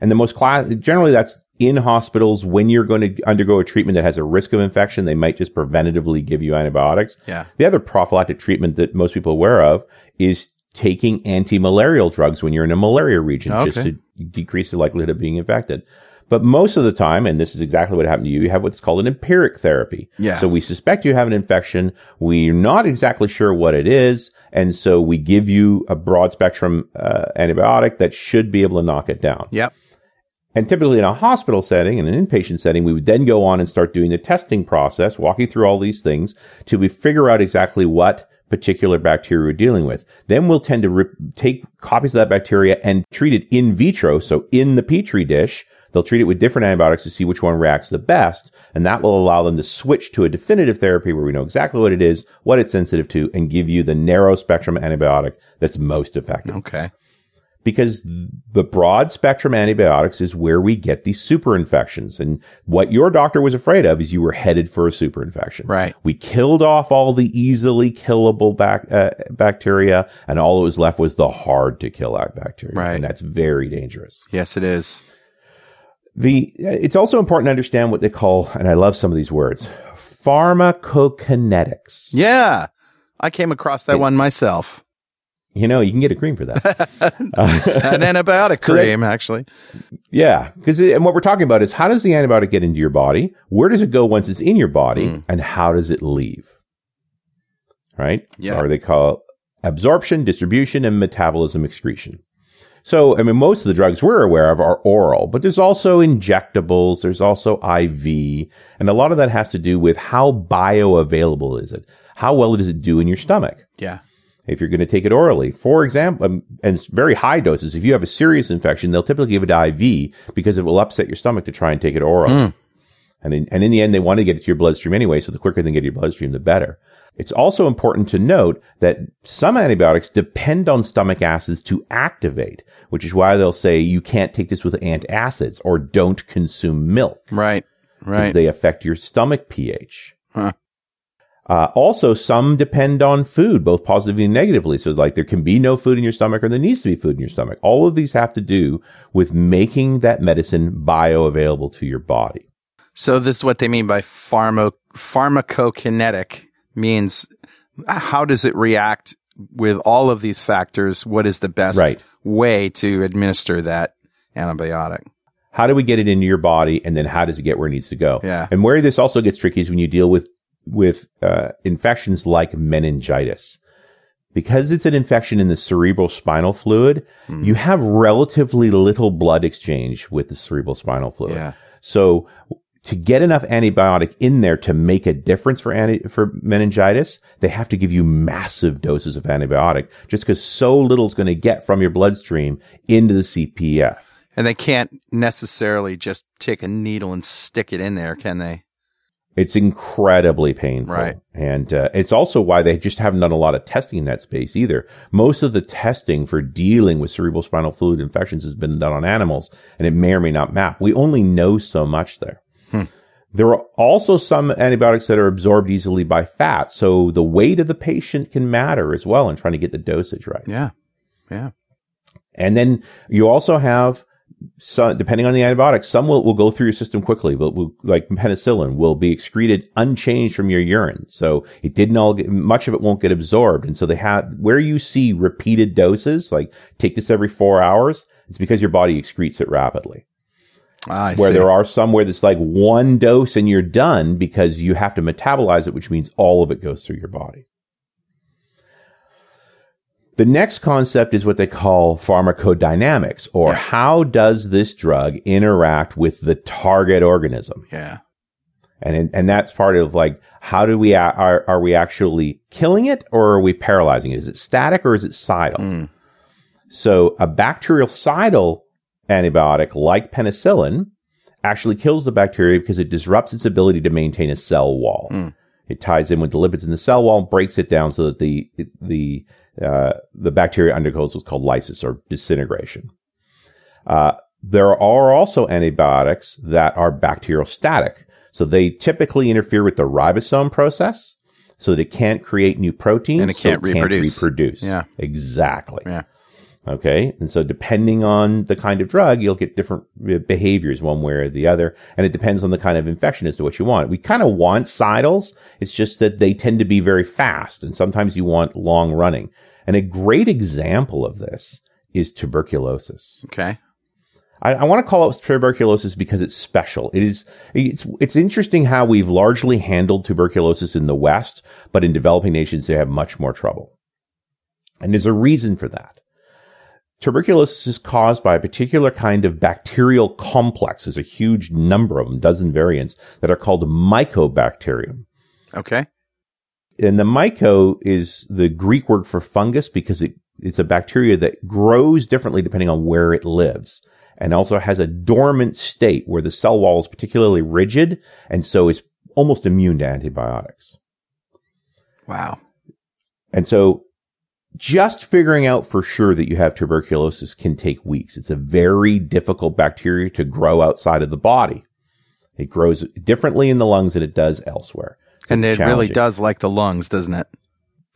And the most generally that's in hospitals. When you're going to undergo a treatment that has a risk of infection, they might just preventatively give you antibiotics. Yeah. The other prophylactic treatment that most people are aware of is taking anti-malarial drugs when you're in a malaria region, just to decrease the likelihood of being infected. But most of the time, and this is exactly what happened to you have what's called an empiric therapy. Yes. So we suspect you have an infection. We're not exactly sure what it is. And so we give you a broad spectrum antibiotic that should be able to knock it down. Yep. And typically in a hospital setting, in an inpatient setting, we would then go on and start doing the testing process, walking through all these things till we figure out exactly what particular bacteria we're dealing with. Then we'll tend to take copies of that bacteria and treat it in vitro. So in the petri dish, they'll treat it with different antibiotics to see which one reacts the best. And that will allow them to switch to a definitive therapy where we know exactly what it is, what it's sensitive to, and give you the narrow spectrum antibiotic that's most effective. Okay. Because the broad spectrum antibiotics is where we get these super infections. And what your doctor was afraid of is you were headed for a super infection. Right. We killed off all the easily killable bacteria, and all that was left was the hard to kill out bacteria. Right. And that's very dangerous. Yes, it is. It's also important to understand what they call, and I love some of these words, pharmacokinetics. Yeah. I came across that one myself. You know, you can get a cream for that. An antibiotic cream, actually. Yeah. And what we're talking about is, how does the antibiotic get into your body? Where does it go once it's in your body? And how does it leave? Right? Yeah. Or they call absorption, distribution, and metabolism, excretion. So, I mean, most of the drugs we're aware of are oral, but there's also injectables. There's also IV. And a lot of that has to do with how bioavailable is it? How well does it do in your stomach? Yeah. If you're going to take it orally, for example, and very high doses, if you have a serious infection, they'll typically give it IV because it will upset your stomach to try and take it orally. And in the end, they want to get it to your bloodstream anyway, so the quicker they get to your bloodstream, the better. It's also important to note that some antibiotics depend on stomach acids to activate, which is why they'll say you can't take this with antacids, or don't consume milk. Right, right. Because they affect your stomach pH. Huh. Also, some depend on food, both positively and negatively. So, like, there can be no food in your stomach, or there needs to be food in your stomach. All of these have to do with making that medicine bioavailable to your body. So, this is what they mean by pharmacokinetic, means how does it react with all of these factors? What is the best way to administer that antibiotic? How do we get it into your body, and then how does it get where it needs to go? Yeah. And where this also gets tricky is when you deal with infections like meningitis, because it's an infection in the cerebrospinal fluid, you have relatively little blood exchange with the cerebrospinal fluid. Yeah. So to get enough antibiotic in there to make a difference for meningitis, they have to give you massive doses of antibiotic just because so little is going to get from your bloodstream into the CPF. And they can't necessarily just take a needle and stick it in there, can they? It's incredibly painful. Right. And it's also why they just haven't done a lot of testing in that space either. Most of the testing for dealing with cerebrospinal fluid infections has been done on animals, and it may or may not map. We only know so much there. There are also some antibiotics that are absorbed easily by fat, so the weight of the patient can matter as well in trying to get the dosage right. Yeah, yeah. And then you also have, so depending on the antibiotic, some will go through your system quickly, but like penicillin will be excreted unchanged from your urine. So it didn't all get, much of it won't get absorbed. And so they have, where you see repeated doses, like take this every 4 hours, it's because your body excretes it rapidly. Ah, where there are some where it's like one dose and you're done because you have to metabolize it, which means all of it goes through your body. The next concept is what they call pharmacodynamics, or how does this drug interact with the target organism? Yeah. And that's part of like, how do we, are we actually killing it or are we paralyzing it? Is it static or is it cidal? So a bacterial cidal antibiotic like penicillin actually kills the bacteria because it disrupts its ability to maintain a cell wall. It ties in with the lipids in the cell wall, breaks it down so that the bacteria undergoes what's called lysis or disintegration. There are also antibiotics that are bacteriostatic. So they typically interfere with the ribosome process so that it can't create new proteins. And it can't, so it can't reproduce. Yeah. Exactly. Yeah. Okay. And so depending on the kind of drug, you'll get different behaviors one way or the other. And it depends on the kind of infection as to what you want. We kind of want cidals. It's just that they tend to be very fast. And sometimes you want long running. And a great example of this is tuberculosis. Okay. I want to call it tuberculosis because it's special. It's interesting how we've largely handled tuberculosis in the West, but in developing nations, they have much more trouble. And there's a reason for that. Tuberculosis is caused by a particular kind of bacterial complex. There's a huge number of them, dozen variants, that are called mycobacterium. Okay. And the myco is the Greek word for fungus because it's a bacteria that grows differently depending on where it lives, and also has a dormant state where the cell wall is particularly rigid and so is almost immune to antibiotics. Wow. And so just figuring out for sure that you have tuberculosis can take weeks. It's a very difficult bacteria to grow outside of the body. It grows differently in the lungs than it does elsewhere. So and it really does like the lungs, doesn't it?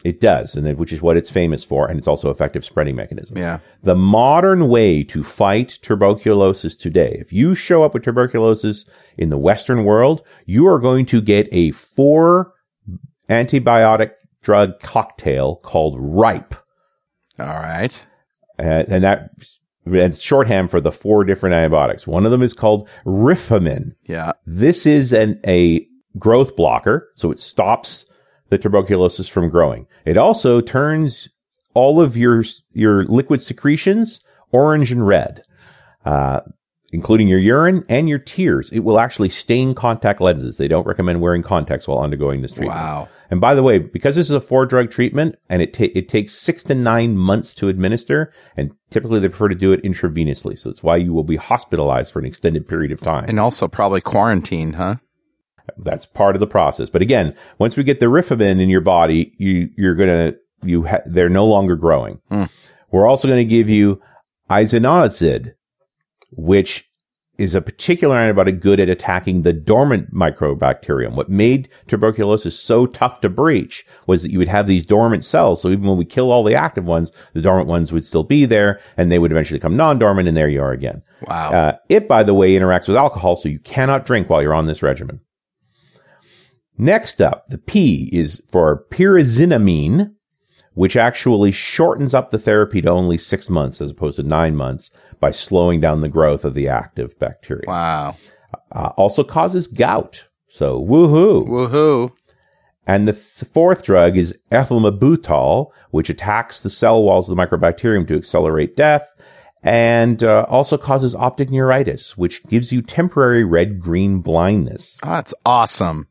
It does, and which is what it's famous for, and it's also an effective spreading mechanism. Yeah. The modern way to fight tuberculosis today, if you show up with tuberculosis in the Western world, you are going to get a 4 antibiotic drug cocktail called RIPE. All right. And that's shorthand for the 4 different antibiotics. One of them is called Rifampin. Yeah. This is a growth blocker, so it stops the tuberculosis from growing. It also turns all of your liquid secretions orange and red, including your urine and your tears. It will actually stain contact lenses. They don't recommend wearing contacts while undergoing this treatment. Wow. And by the way, because this is a 4-drug treatment and it takes 6 to 9 months to administer, and typically they prefer to do it intravenously. So that's why you will be hospitalized for an extended period of time. And also probably quarantined, huh? That's part of the process. But again, once we get the rifampin in your body, they're no longer growing. We're also going to give you isoniazid, which is a particular antibiotic good at attacking the dormant mycobacterium. What made tuberculosis so tough to breach was that you would have these dormant cells. So even when we kill all the active ones, the dormant ones would still be there, and they would eventually become non-dormant, and there you are again. Wow. It, by the way, interacts with alcohol, so you cannot drink while you're on this regimen. Next up, the P is for pyrazinamine, which actually shortens up the therapy to only 6 months as opposed to 9 months by slowing down the growth of the active bacteria. Wow. Also causes gout. So woohoo. And the fourth drug is ethylmebutol, which attacks the cell walls of the microbacterium to accelerate death, and also causes optic neuritis, which gives you temporary red-green blindness. Oh, that's awesome.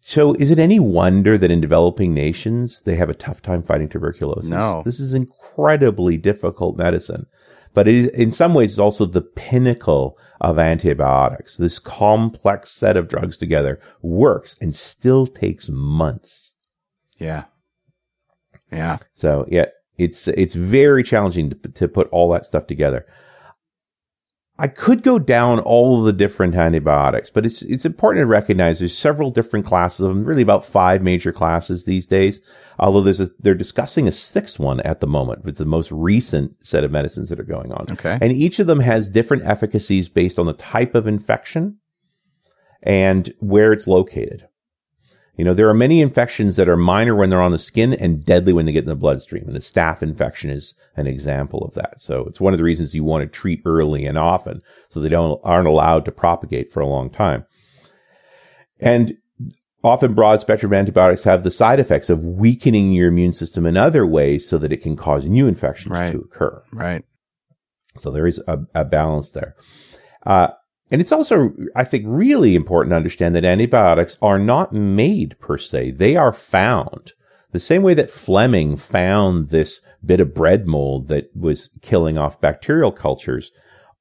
So is it any wonder that in developing nations, they have a tough time fighting tuberculosis? No. This is incredibly difficult medicine. But it is, in some ways, it's also the pinnacle of antibiotics. This complex set of drugs together works and still takes months. Yeah. Yeah. So, yeah, it's very challenging to put all that stuff together. I could go down all of the different antibiotics, but it's important to recognize there's several different classes of them, really about five major classes these days, although they're discussing a sixth one at the moment with the most recent set of medicines that are going on. Okay. And each of them has different efficacies based on the type of infection and where it's located. You know, there are many infections that are minor when they're on the skin and deadly when they get in the bloodstream. And a staph infection is an example of that. So it's one of the reasons you want to treat early and often so they aren't allowed to propagate for a long time. And often broad spectrum antibiotics have the side effects of weakening your immune system in other ways so that it can cause new infections to occur. Right. So there is a balance there. And it's also, I think, really important to understand that antibiotics are not made per se. They are found. The same way that Fleming found this bit of bread mold that was killing off bacterial cultures,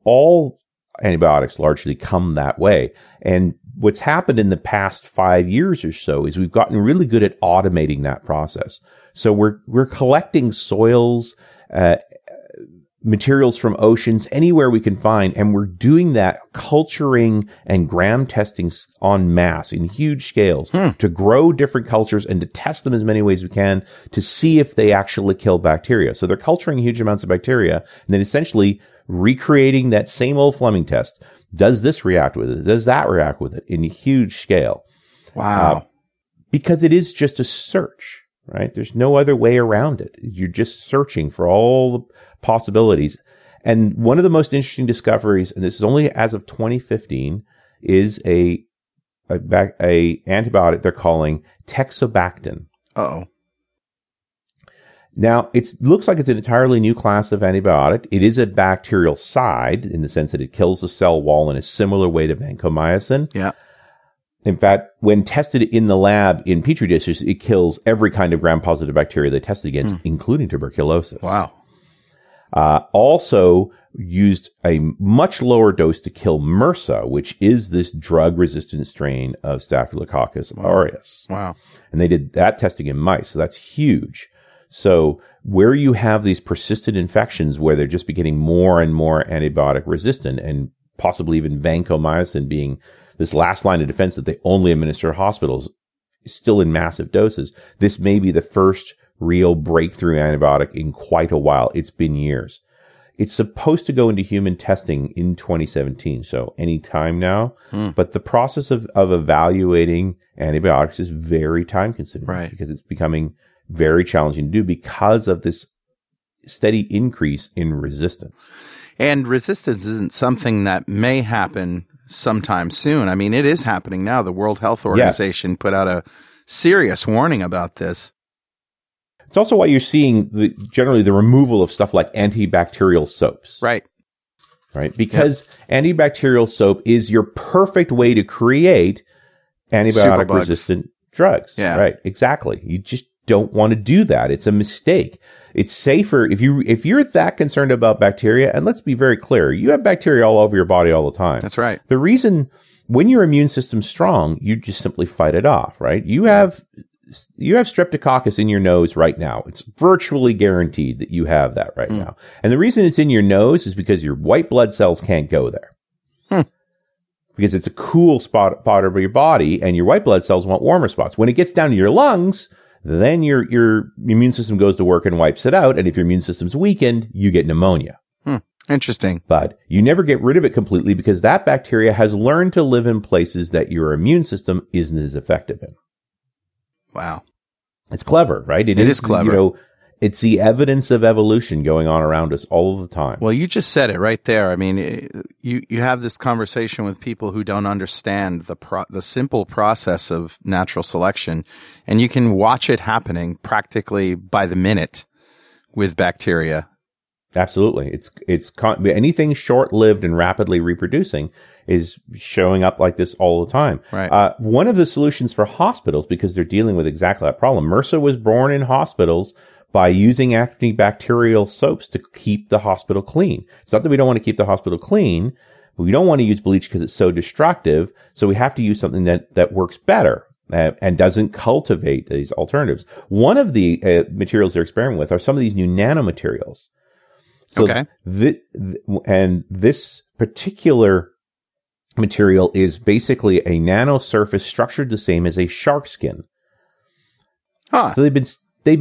all antibiotics largely come that way. And what's happened in the past 5 years or so is we've gotten really good at automating that process. So we're collecting soils, materials from oceans, anywhere we can find. And we're doing that culturing and gram testing en masse in huge scales to grow different cultures and to test them as many ways we can to see if they actually kill bacteria. So they're culturing huge amounts of bacteria and then essentially recreating that same old Fleming test. Does this react with it? Does that react with it in a huge scale? Wow. Because it is just a search, right? There's no other way around it. You're just searching for all the possibilities. And one of the most interesting discoveries, and this is only as of 2015, is a antibiotic they're calling texobactin. Uh-oh. Now, it looks like it's an entirely new class of antibiotic. It is a bacterial side in the sense that it kills the cell wall in a similar way to vancomycin. Yeah. In fact, when tested in the lab in petri dishes, it kills every kind of gram-positive bacteria they tested against, including tuberculosis. Wow. Also used a much lower dose to kill MRSA, which is this drug-resistant strain of Staphylococcus aureus. Wow. And they did that testing in mice, so that's huge. So where you have these persistent infections where they're just getting more and more antibiotic resistant and possibly even vancomycin being this last line of defense that they only administer hospitals, still in massive doses, this may be the first real breakthrough antibiotic in quite a while. It's been years. It's supposed to go into human testing in 2017, so any time now. But the process of evaluating antibiotics is very time-consuming because it's becoming very challenging to do because of this steady increase in resistance. And resistance isn't something that may happen sometime soon. I mean, it is happening now. The World Health Organization put out a serious warning about this. It's also why you're seeing generally the removal of stuff like antibacterial soaps. Right. Because antibacterial soap is your perfect way to create antibiotic-resistant drugs. Yeah. Right. Exactly. You just don't want to do that. It's a mistake. It's safer if you're that concerned about bacteria, and let's be very clear, you have bacteria all over your body all the time. That's right. The reason when your immune system's strong, you just simply fight it off, right? You have streptococcus in your nose right now. It's virtually guaranteed that you have that right now. And the reason it's in your nose is because your white blood cells can't go there. Because it's a cool part of your body, and your white blood cells want warmer spots. When it gets down to your lungs, then your immune system goes to work and wipes it out. And if your immune system's weakened, you get pneumonia. Interesting. But you never get rid of it completely because that bacteria has learned to live in places that your immune system isn't as effective in. Wow. It's clever, right? It is clever. You know, It's the evidence of evolution going on around us all the time. Well, you just said it right there. I mean, you have this conversation with people who don't understand the simple process of natural selection, and you can watch it happening practically by the minute with bacteria. Absolutely. It's anything short-lived and rapidly reproducing is showing up like this all the time. Right. One of the solutions for hospitals, because they're dealing with exactly that problem, MRSA was born in hospitals by using antibacterial soaps to keep the hospital clean. It's not that we don't want to keep the hospital clean, but we don't want to use bleach because it's so destructive, so we have to use something that works better and doesn't cultivate these alternatives. One of the materials they're experimenting with are some of these new nanomaterials. So okay. And this particular material is basically a nano surface structured the same as a shark skin. Huh. So they've been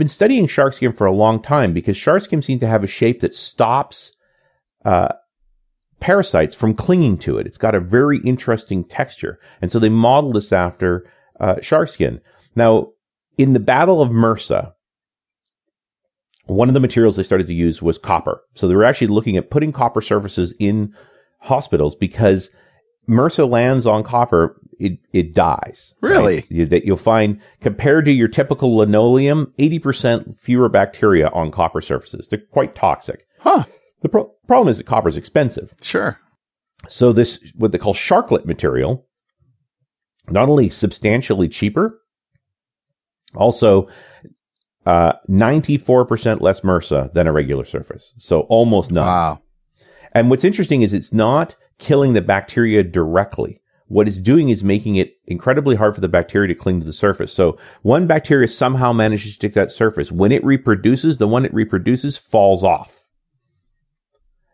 studying shark skin for a long time because shark skin seems to have a shape that stops parasites from clinging to it. It's got a very interesting texture. And so they modeled this after shark skin. Now, in the Battle of MRSA, one of the materials they started to use was copper. So they were actually looking at putting copper surfaces in hospitals because MRSA lands on copper, it dies. Really? Right? That you'll find, compared to your typical linoleum, 80% fewer bacteria on copper surfaces. They're quite toxic. Huh. The problem is that copper is expensive. Sure. So this, what they call sharklet material, not only substantially cheaper, also 94% less MRSA than a regular surface. So almost none. Wow. And what's interesting is it's not killing the bacteria directly. What it's doing is making it incredibly hard for the bacteria to cling to the surface. So one bacteria somehow manages to stick to that surface. When it reproduces, the one it reproduces falls off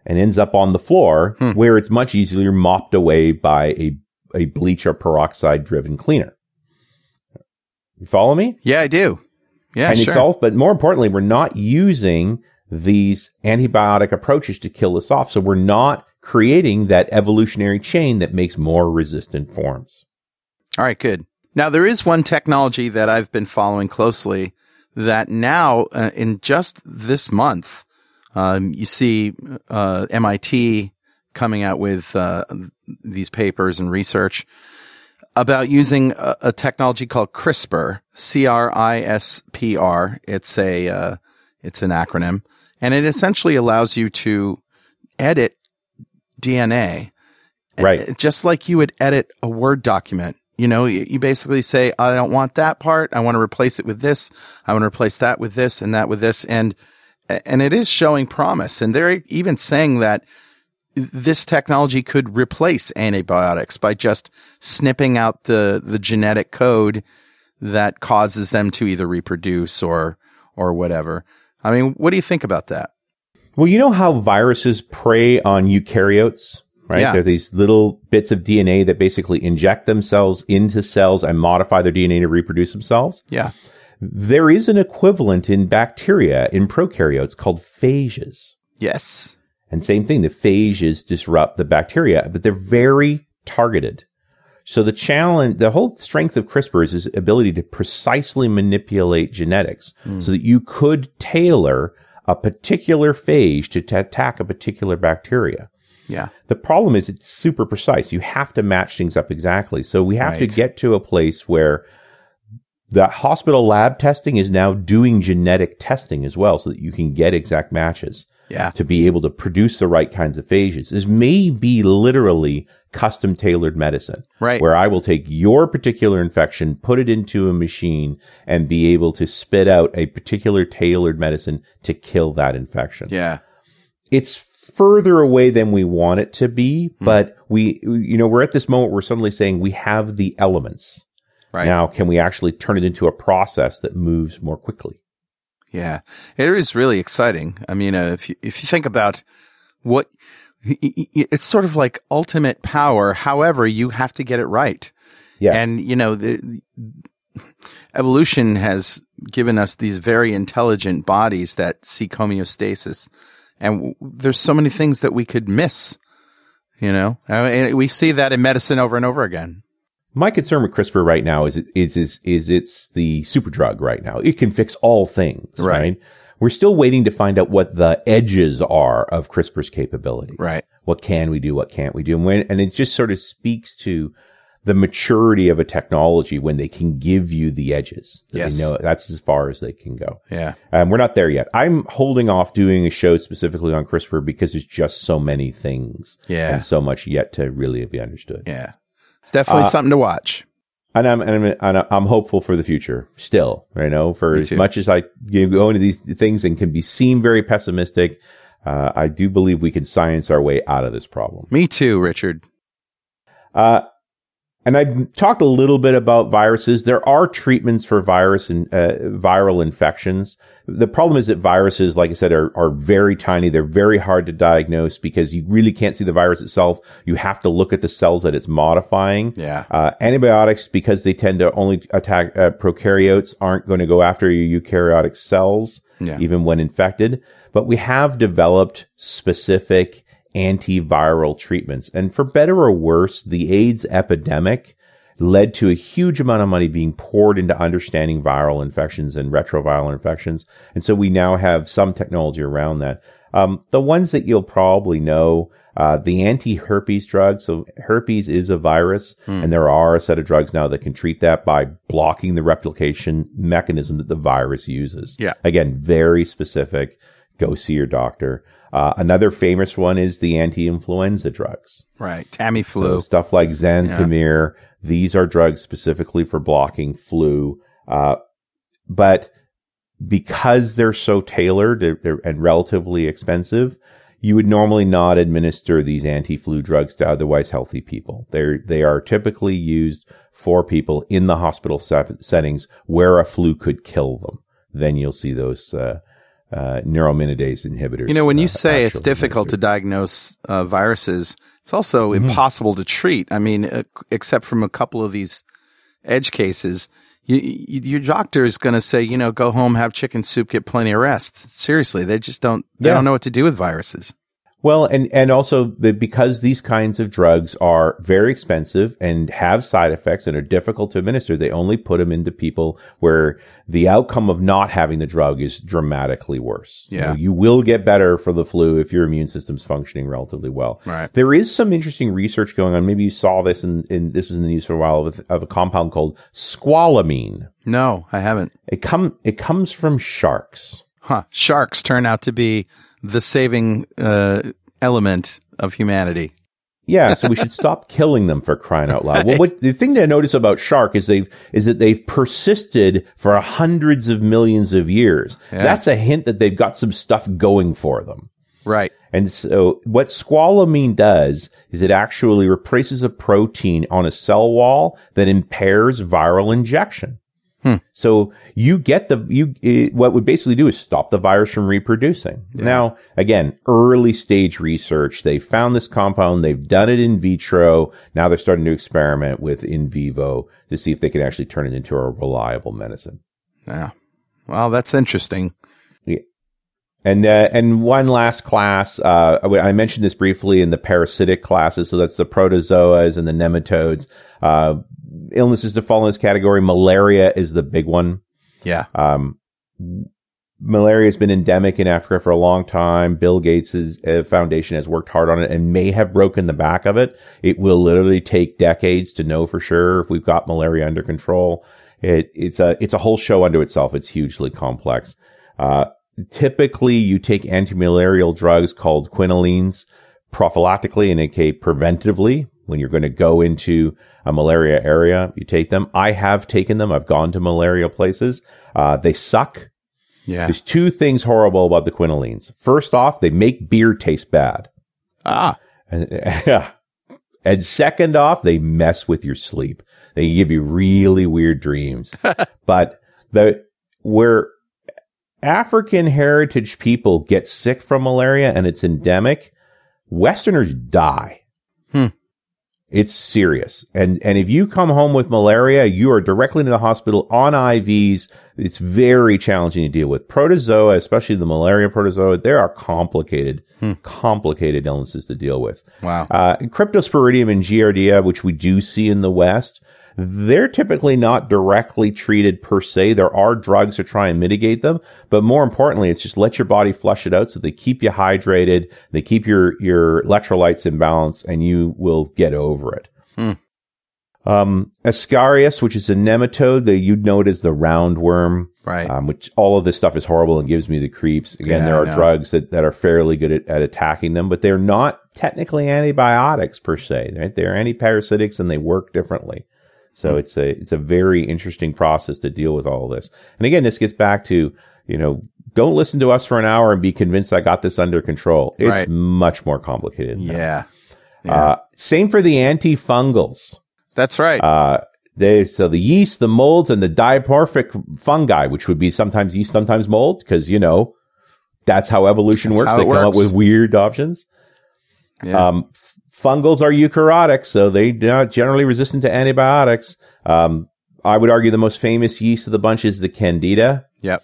and ends up on the floor where it's much easier mopped away by a bleach or peroxide-driven cleaner. You follow me? Yeah, I do. Yeah, and sure. It's all, but more importantly, we're not using these antibiotic approaches to kill this off. So we're not creating that evolutionary chain that makes more resistant forms. All right, good. Now, there is one technology that I've been following closely that now, in just this month, you see MIT coming out with these papers and research about using a technology called CRISPR, C-R-I-S-P-R. It's an acronym, and it essentially allows you to edit DNA, right? Just like you would edit a Word document. You know, you basically say, I don't want that part. I want to replace it with this. I want to replace that with this and that with this. And it is showing promise. And they're even saying that this technology could replace antibiotics by just snipping out the genetic code that causes them to either reproduce or whatever. I mean, what do you think about that? Well, you know how viruses prey on eukaryotes, right? Yeah. They're these little bits of DNA that basically inject themselves into cells and modify their DNA to reproduce themselves. Yeah. There is an equivalent in bacteria, in prokaryotes, called phages. Yes. And same thing, the phages disrupt the bacteria, but they're very targeted. So the challenge, the whole strength of CRISPR is its ability to precisely manipulate genetics so that you could tailor a particular phage to attack a particular bacteria. Yeah. The problem is it's super precise. You have to match things up exactly. So we have to get to a place where the hospital lab testing is now doing genetic testing as well so that you can get exact matches. Yeah. To be able to produce the right kinds of phages. This may be literally custom tailored medicine. Right. Where I will take your particular infection, put it into a machine, and be able to spit out a particular tailored medicine to kill that infection. Yeah. It's further away than we want it to be, but we're at this moment where we're suddenly saying we have the elements. Right. Now, can we actually turn it into a process that moves more quickly? Yeah, it is really exciting. I mean, if you think about what it's sort of like ultimate power. However, you have to get it right. Yeah, and you know, the evolution has given us these very intelligent bodies that seek homeostasis, and there's so many things that we could miss. You know, I mean, we see that in medicine over and over again. My concern with CRISPR right now is it's the super drug right now. It can fix all things, right? We're still waiting to find out what the edges are of CRISPR's capabilities. Right. What can we do? What can't we do? And it just sort of speaks to the maturity of a technology when they can give you the edges. Yes. They know that's as far as they can go. Yeah. We're not there yet. I'm holding off doing a show specifically on CRISPR because there's just so many things. Yeah. And so much yet to really be understood. Yeah. It's definitely something to watch. And I'm hopeful for the future still, you know, for as much as I go into these things and can be seen very pessimistic. I do believe we can science our way out of this problem. Me too, Richard. And I've talked a little bit about viruses. There are treatments for virus and viral infections. The problem is that viruses, like I said, are very tiny. They're very hard to diagnose because you really can't see the virus itself. You have to look at the cells that it's modifying. Yeah. Antibiotics, because they tend to only attack prokaryotes, aren't going to go after your eukaryotic cells, even when infected. But we have developed specific antiviral treatments. And for better or worse, the AIDS epidemic led to a huge amount of money being poured into understanding viral infections and retroviral infections. And so we now have some technology around that. The ones that you'll probably know, the anti-herpes drugs. So herpes is a virus, and there are a set of drugs now that can treat that by blocking the replication mechanism that the virus uses. Yeah. Again, very specific. Go see your doctor. Another famous one is the anti-influenza drugs. Right. Tamiflu. So stuff like Xantamir. Yeah. These are drugs specifically for blocking flu. But because they're so tailored and relatively expensive, you would normally not administer these anti-flu drugs to otherwise healthy people. They are typically used for people in the hospital settings where a flu could kill them. Then you'll see those neuraminidase inhibitors. You know, when you say it's difficult to diagnose viruses, it's also impossible to treat. I mean, except from a couple of these edge cases, your doctor is going to say, you know, go home, have chicken soup, get plenty of rest. Seriously, they just don't. They don't know what to do with viruses. Well, and also because these kinds of drugs are very expensive and have side effects and are difficult to administer, they only put them into people where the outcome of not having the drug is dramatically worse. Yeah. You know, you will get better for the flu if your immune system's functioning relatively well. Right. There is some interesting research going on. Maybe you saw this, and this was in the news for a while, of a compound called squalamine. No, I haven't. It comes from sharks. Huh. Sharks turn out to be the saving element of humanity. Yeah, so we should stop killing them, for crying out loud. Right. Well, the thing that I notice about shark is that they've persisted for hundreds of millions of years. Yeah. That's a hint that they've got some stuff going for them. Right. And so what squalamine does is it actually replaces a protein on a cell wall that impairs viral injection. Hmm. So you get what would basically do is stop the virus from reproducing. Yeah. Now, again, early stage research, they found this compound, they've done it in vitro. Now they're starting to experiment with in vivo to see if they can actually turn it into a reliable medicine. Yeah. Well, that's interesting. Yeah. And one last class, I mentioned this briefly in the parasitic classes. So that's the protozoas and the nematodes. Illnesses to fall in this category. Malaria is the big one. Yeah. Malaria has been endemic in Africa for a long time. Bill Gates' foundation has worked hard on it and may have broken the back of it. It will literally take decades to know for sure if we've got malaria under control. It's a whole show unto itself. It's hugely complex. Typically, you take antimalarial drugs called quinolines prophylactically and aka preventively. When you're going to go into a malaria area, you take them. I have taken them. I've gone to malaria places. They suck. Yeah. There's two things horrible about the quinolines. First off, they make beer taste bad. Ah. And second off, they mess with your sleep. They give you really weird dreams. But where African heritage people get sick from malaria and it's endemic, Westerners die. Hmm. It's serious. And if you come home with malaria, you are directly into the hospital on IVs. It's very challenging to deal with. Protozoa, especially the malaria protozoa, there are complicated illnesses to deal with. Wow. Cryptosporidium and Giardia, which we do see in the West, they're typically not directly treated per se. There are drugs to try and mitigate them, but more importantly, it's just let your body flush it out so they keep you hydrated, they keep your electrolytes in balance, and you will get over it. Ascarius, which is a nematode that you'd know it as the roundworm, right? Which all of this stuff is horrible and gives me the creeps. Again, there are drugs that are fairly good at attacking them, but they're not technically antibiotics per se, right? They're antiparasitics and they work differently. So it's a very interesting process to deal with all of this. And again, this gets back to, don't listen to us for an hour and be convinced I got this under control. It's much more complicated than that. Same for the antifungals. That's right. So the yeast, the molds, and the diapomorphic fungi, which would be sometimes yeast, sometimes mold, because, that's how evolution works. They come up with weird options. Yeah. Fungals are eukaryotic, so they're not generally resistant to antibiotics. I would argue the most famous yeast of the bunch is the Candida. Yep.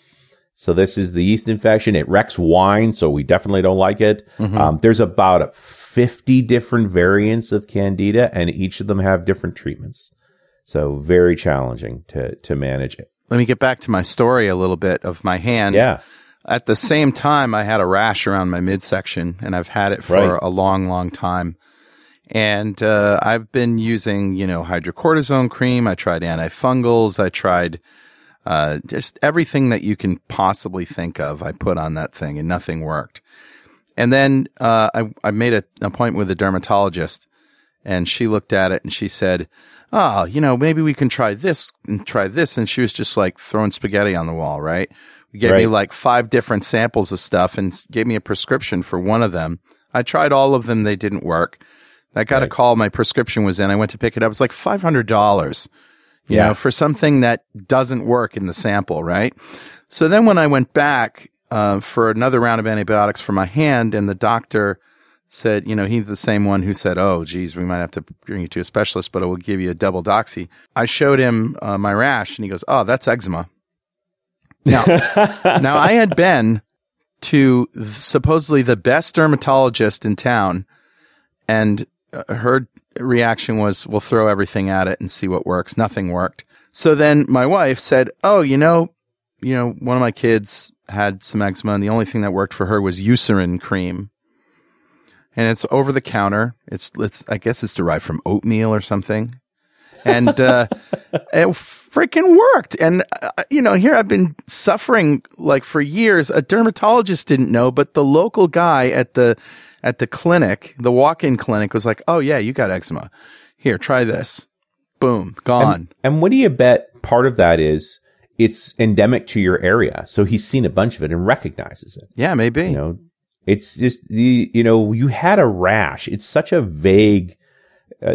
So this is the yeast infection. It wrecks wine, so we definitely don't like it. Mm-hmm. There's about 50 different variants of Candida, and each of them have different treatments. So very challenging to manage it. Let me get back to my story a little bit of my hand. Yeah. At the same time, I had a rash around my midsection, and I've had it for a long, long time. And I've been using, hydrocortisone cream. I tried antifungals. I tried... just everything that you can possibly think of, I put on that thing, and nothing worked. And then I made an appointment with a dermatologist, and she looked at it and she said, maybe we can try this and try this. And she was just like throwing spaghetti on the wall, right? Gave me like 5 different samples of stuff and gave me a prescription for one of them. I tried all of them. They didn't work. I got a call. My prescription was in. I went to pick it up. It was like $500. For something that doesn't work in the sample, right? So then when I went back for another round of antibiotics for my hand, and the doctor said, he's the same one who said, oh, geez, we might have to bring you to a specialist, but I will give you a double doxy. I showed him my rash, and he goes, oh, that's eczema. Now, I had been to supposedly the best dermatologist in town, and her reaction was, we'll throw everything at it and see what works. Nothing worked. So then my wife said, oh, one of my kids had some eczema, and the only thing that worked for her was Eucerin cream. And it's over the counter. I guess it's derived from oatmeal or something. And it freaking worked. And, here I've been suffering like for years. A dermatologist didn't know, but the local guy at the clinic, the walk-in clinic, was like, oh, yeah, you got eczema. Here, try this. Boom, gone. And what do you bet part of that is? It's endemic to your area. So he's seen a bunch of it and recognizes it. Yeah, maybe. It's just, you had a rash. It's such a vague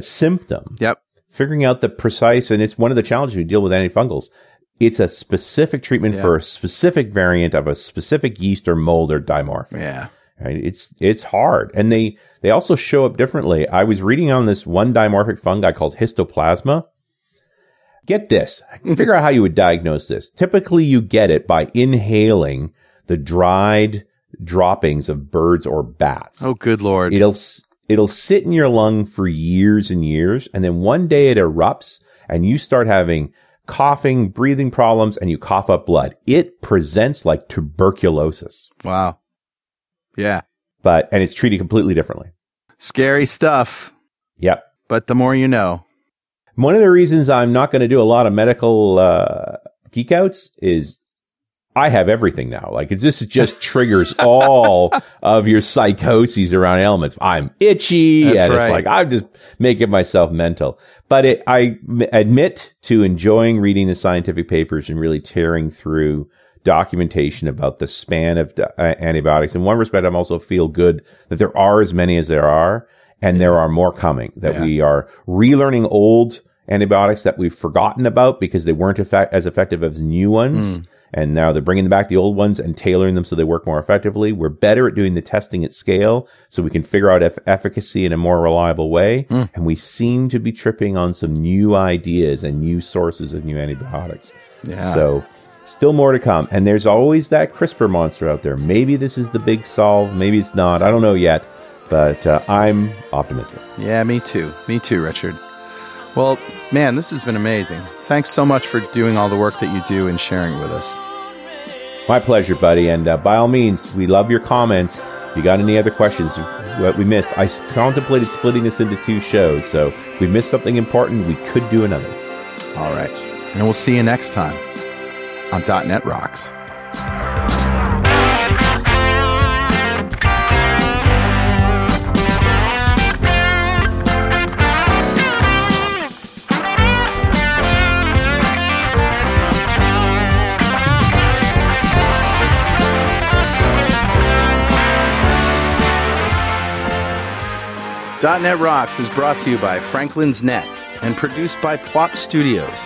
symptom. Yep. Figuring out the precise, and it's one of the challenges we deal with antifungals. It's a specific treatment for a specific variant of a specific yeast or mold or dimorphic. Yeah. Right? It's hard. And they also show up differently. I was reading on this one dimorphic fungi called histoplasma. Get this. I can figure out how you would diagnose this. Typically, you get it by inhaling the dried droppings of birds or bats. Oh, good Lord. It'll sit in your lung for years and years, and then one day it erupts, and you start having coughing, breathing problems, and you cough up blood. It presents like tuberculosis. Wow. Yeah. And it's treated completely differently. Scary stuff. Yep. But the more you know. One of the reasons I'm not going to do a lot of medical geek outs is I have everything now. Like, this just triggers all of your psychoses around ailments. I'm itchy. That's and right. It's like, I'm just making myself mental. But I admit to enjoying reading the scientific papers and really tearing through documentation about the span of antibiotics. In one respect, I also feel good that there are as many as there are, and there are more coming, that we are relearning old antibiotics that we've forgotten about because they weren't as effective as new ones. And now they're bringing back the old ones and tailoring them so they work more effectively. We're better at doing the testing at scale so we can figure out efficacy in a more reliable way. And we seem to be tripping on some new ideas and new sources of new antibiotics. Yeah. So still more to come. And there's always that CRISPR monster out there. Maybe this is the big solve. Maybe it's not. I don't know yet. But I'm optimistic. Yeah, me too. Me too, Richard. Well, man, this has been amazing. Thanks so much for doing all the work that you do and sharing with us. My pleasure, buddy. And by all means, we love your comments. If you got any other questions what we missed, I contemplated splitting this into two shows. So if we missed something important, we could do another. All right. And we'll see you next time on .NET Rocks. .NET Rocks is brought to you by Franklin's Net and produced by Plop Studios,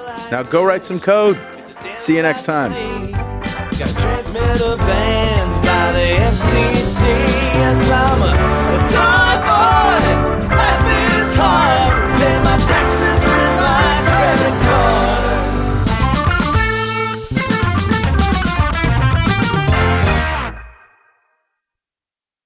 Now go write some code. See you next time.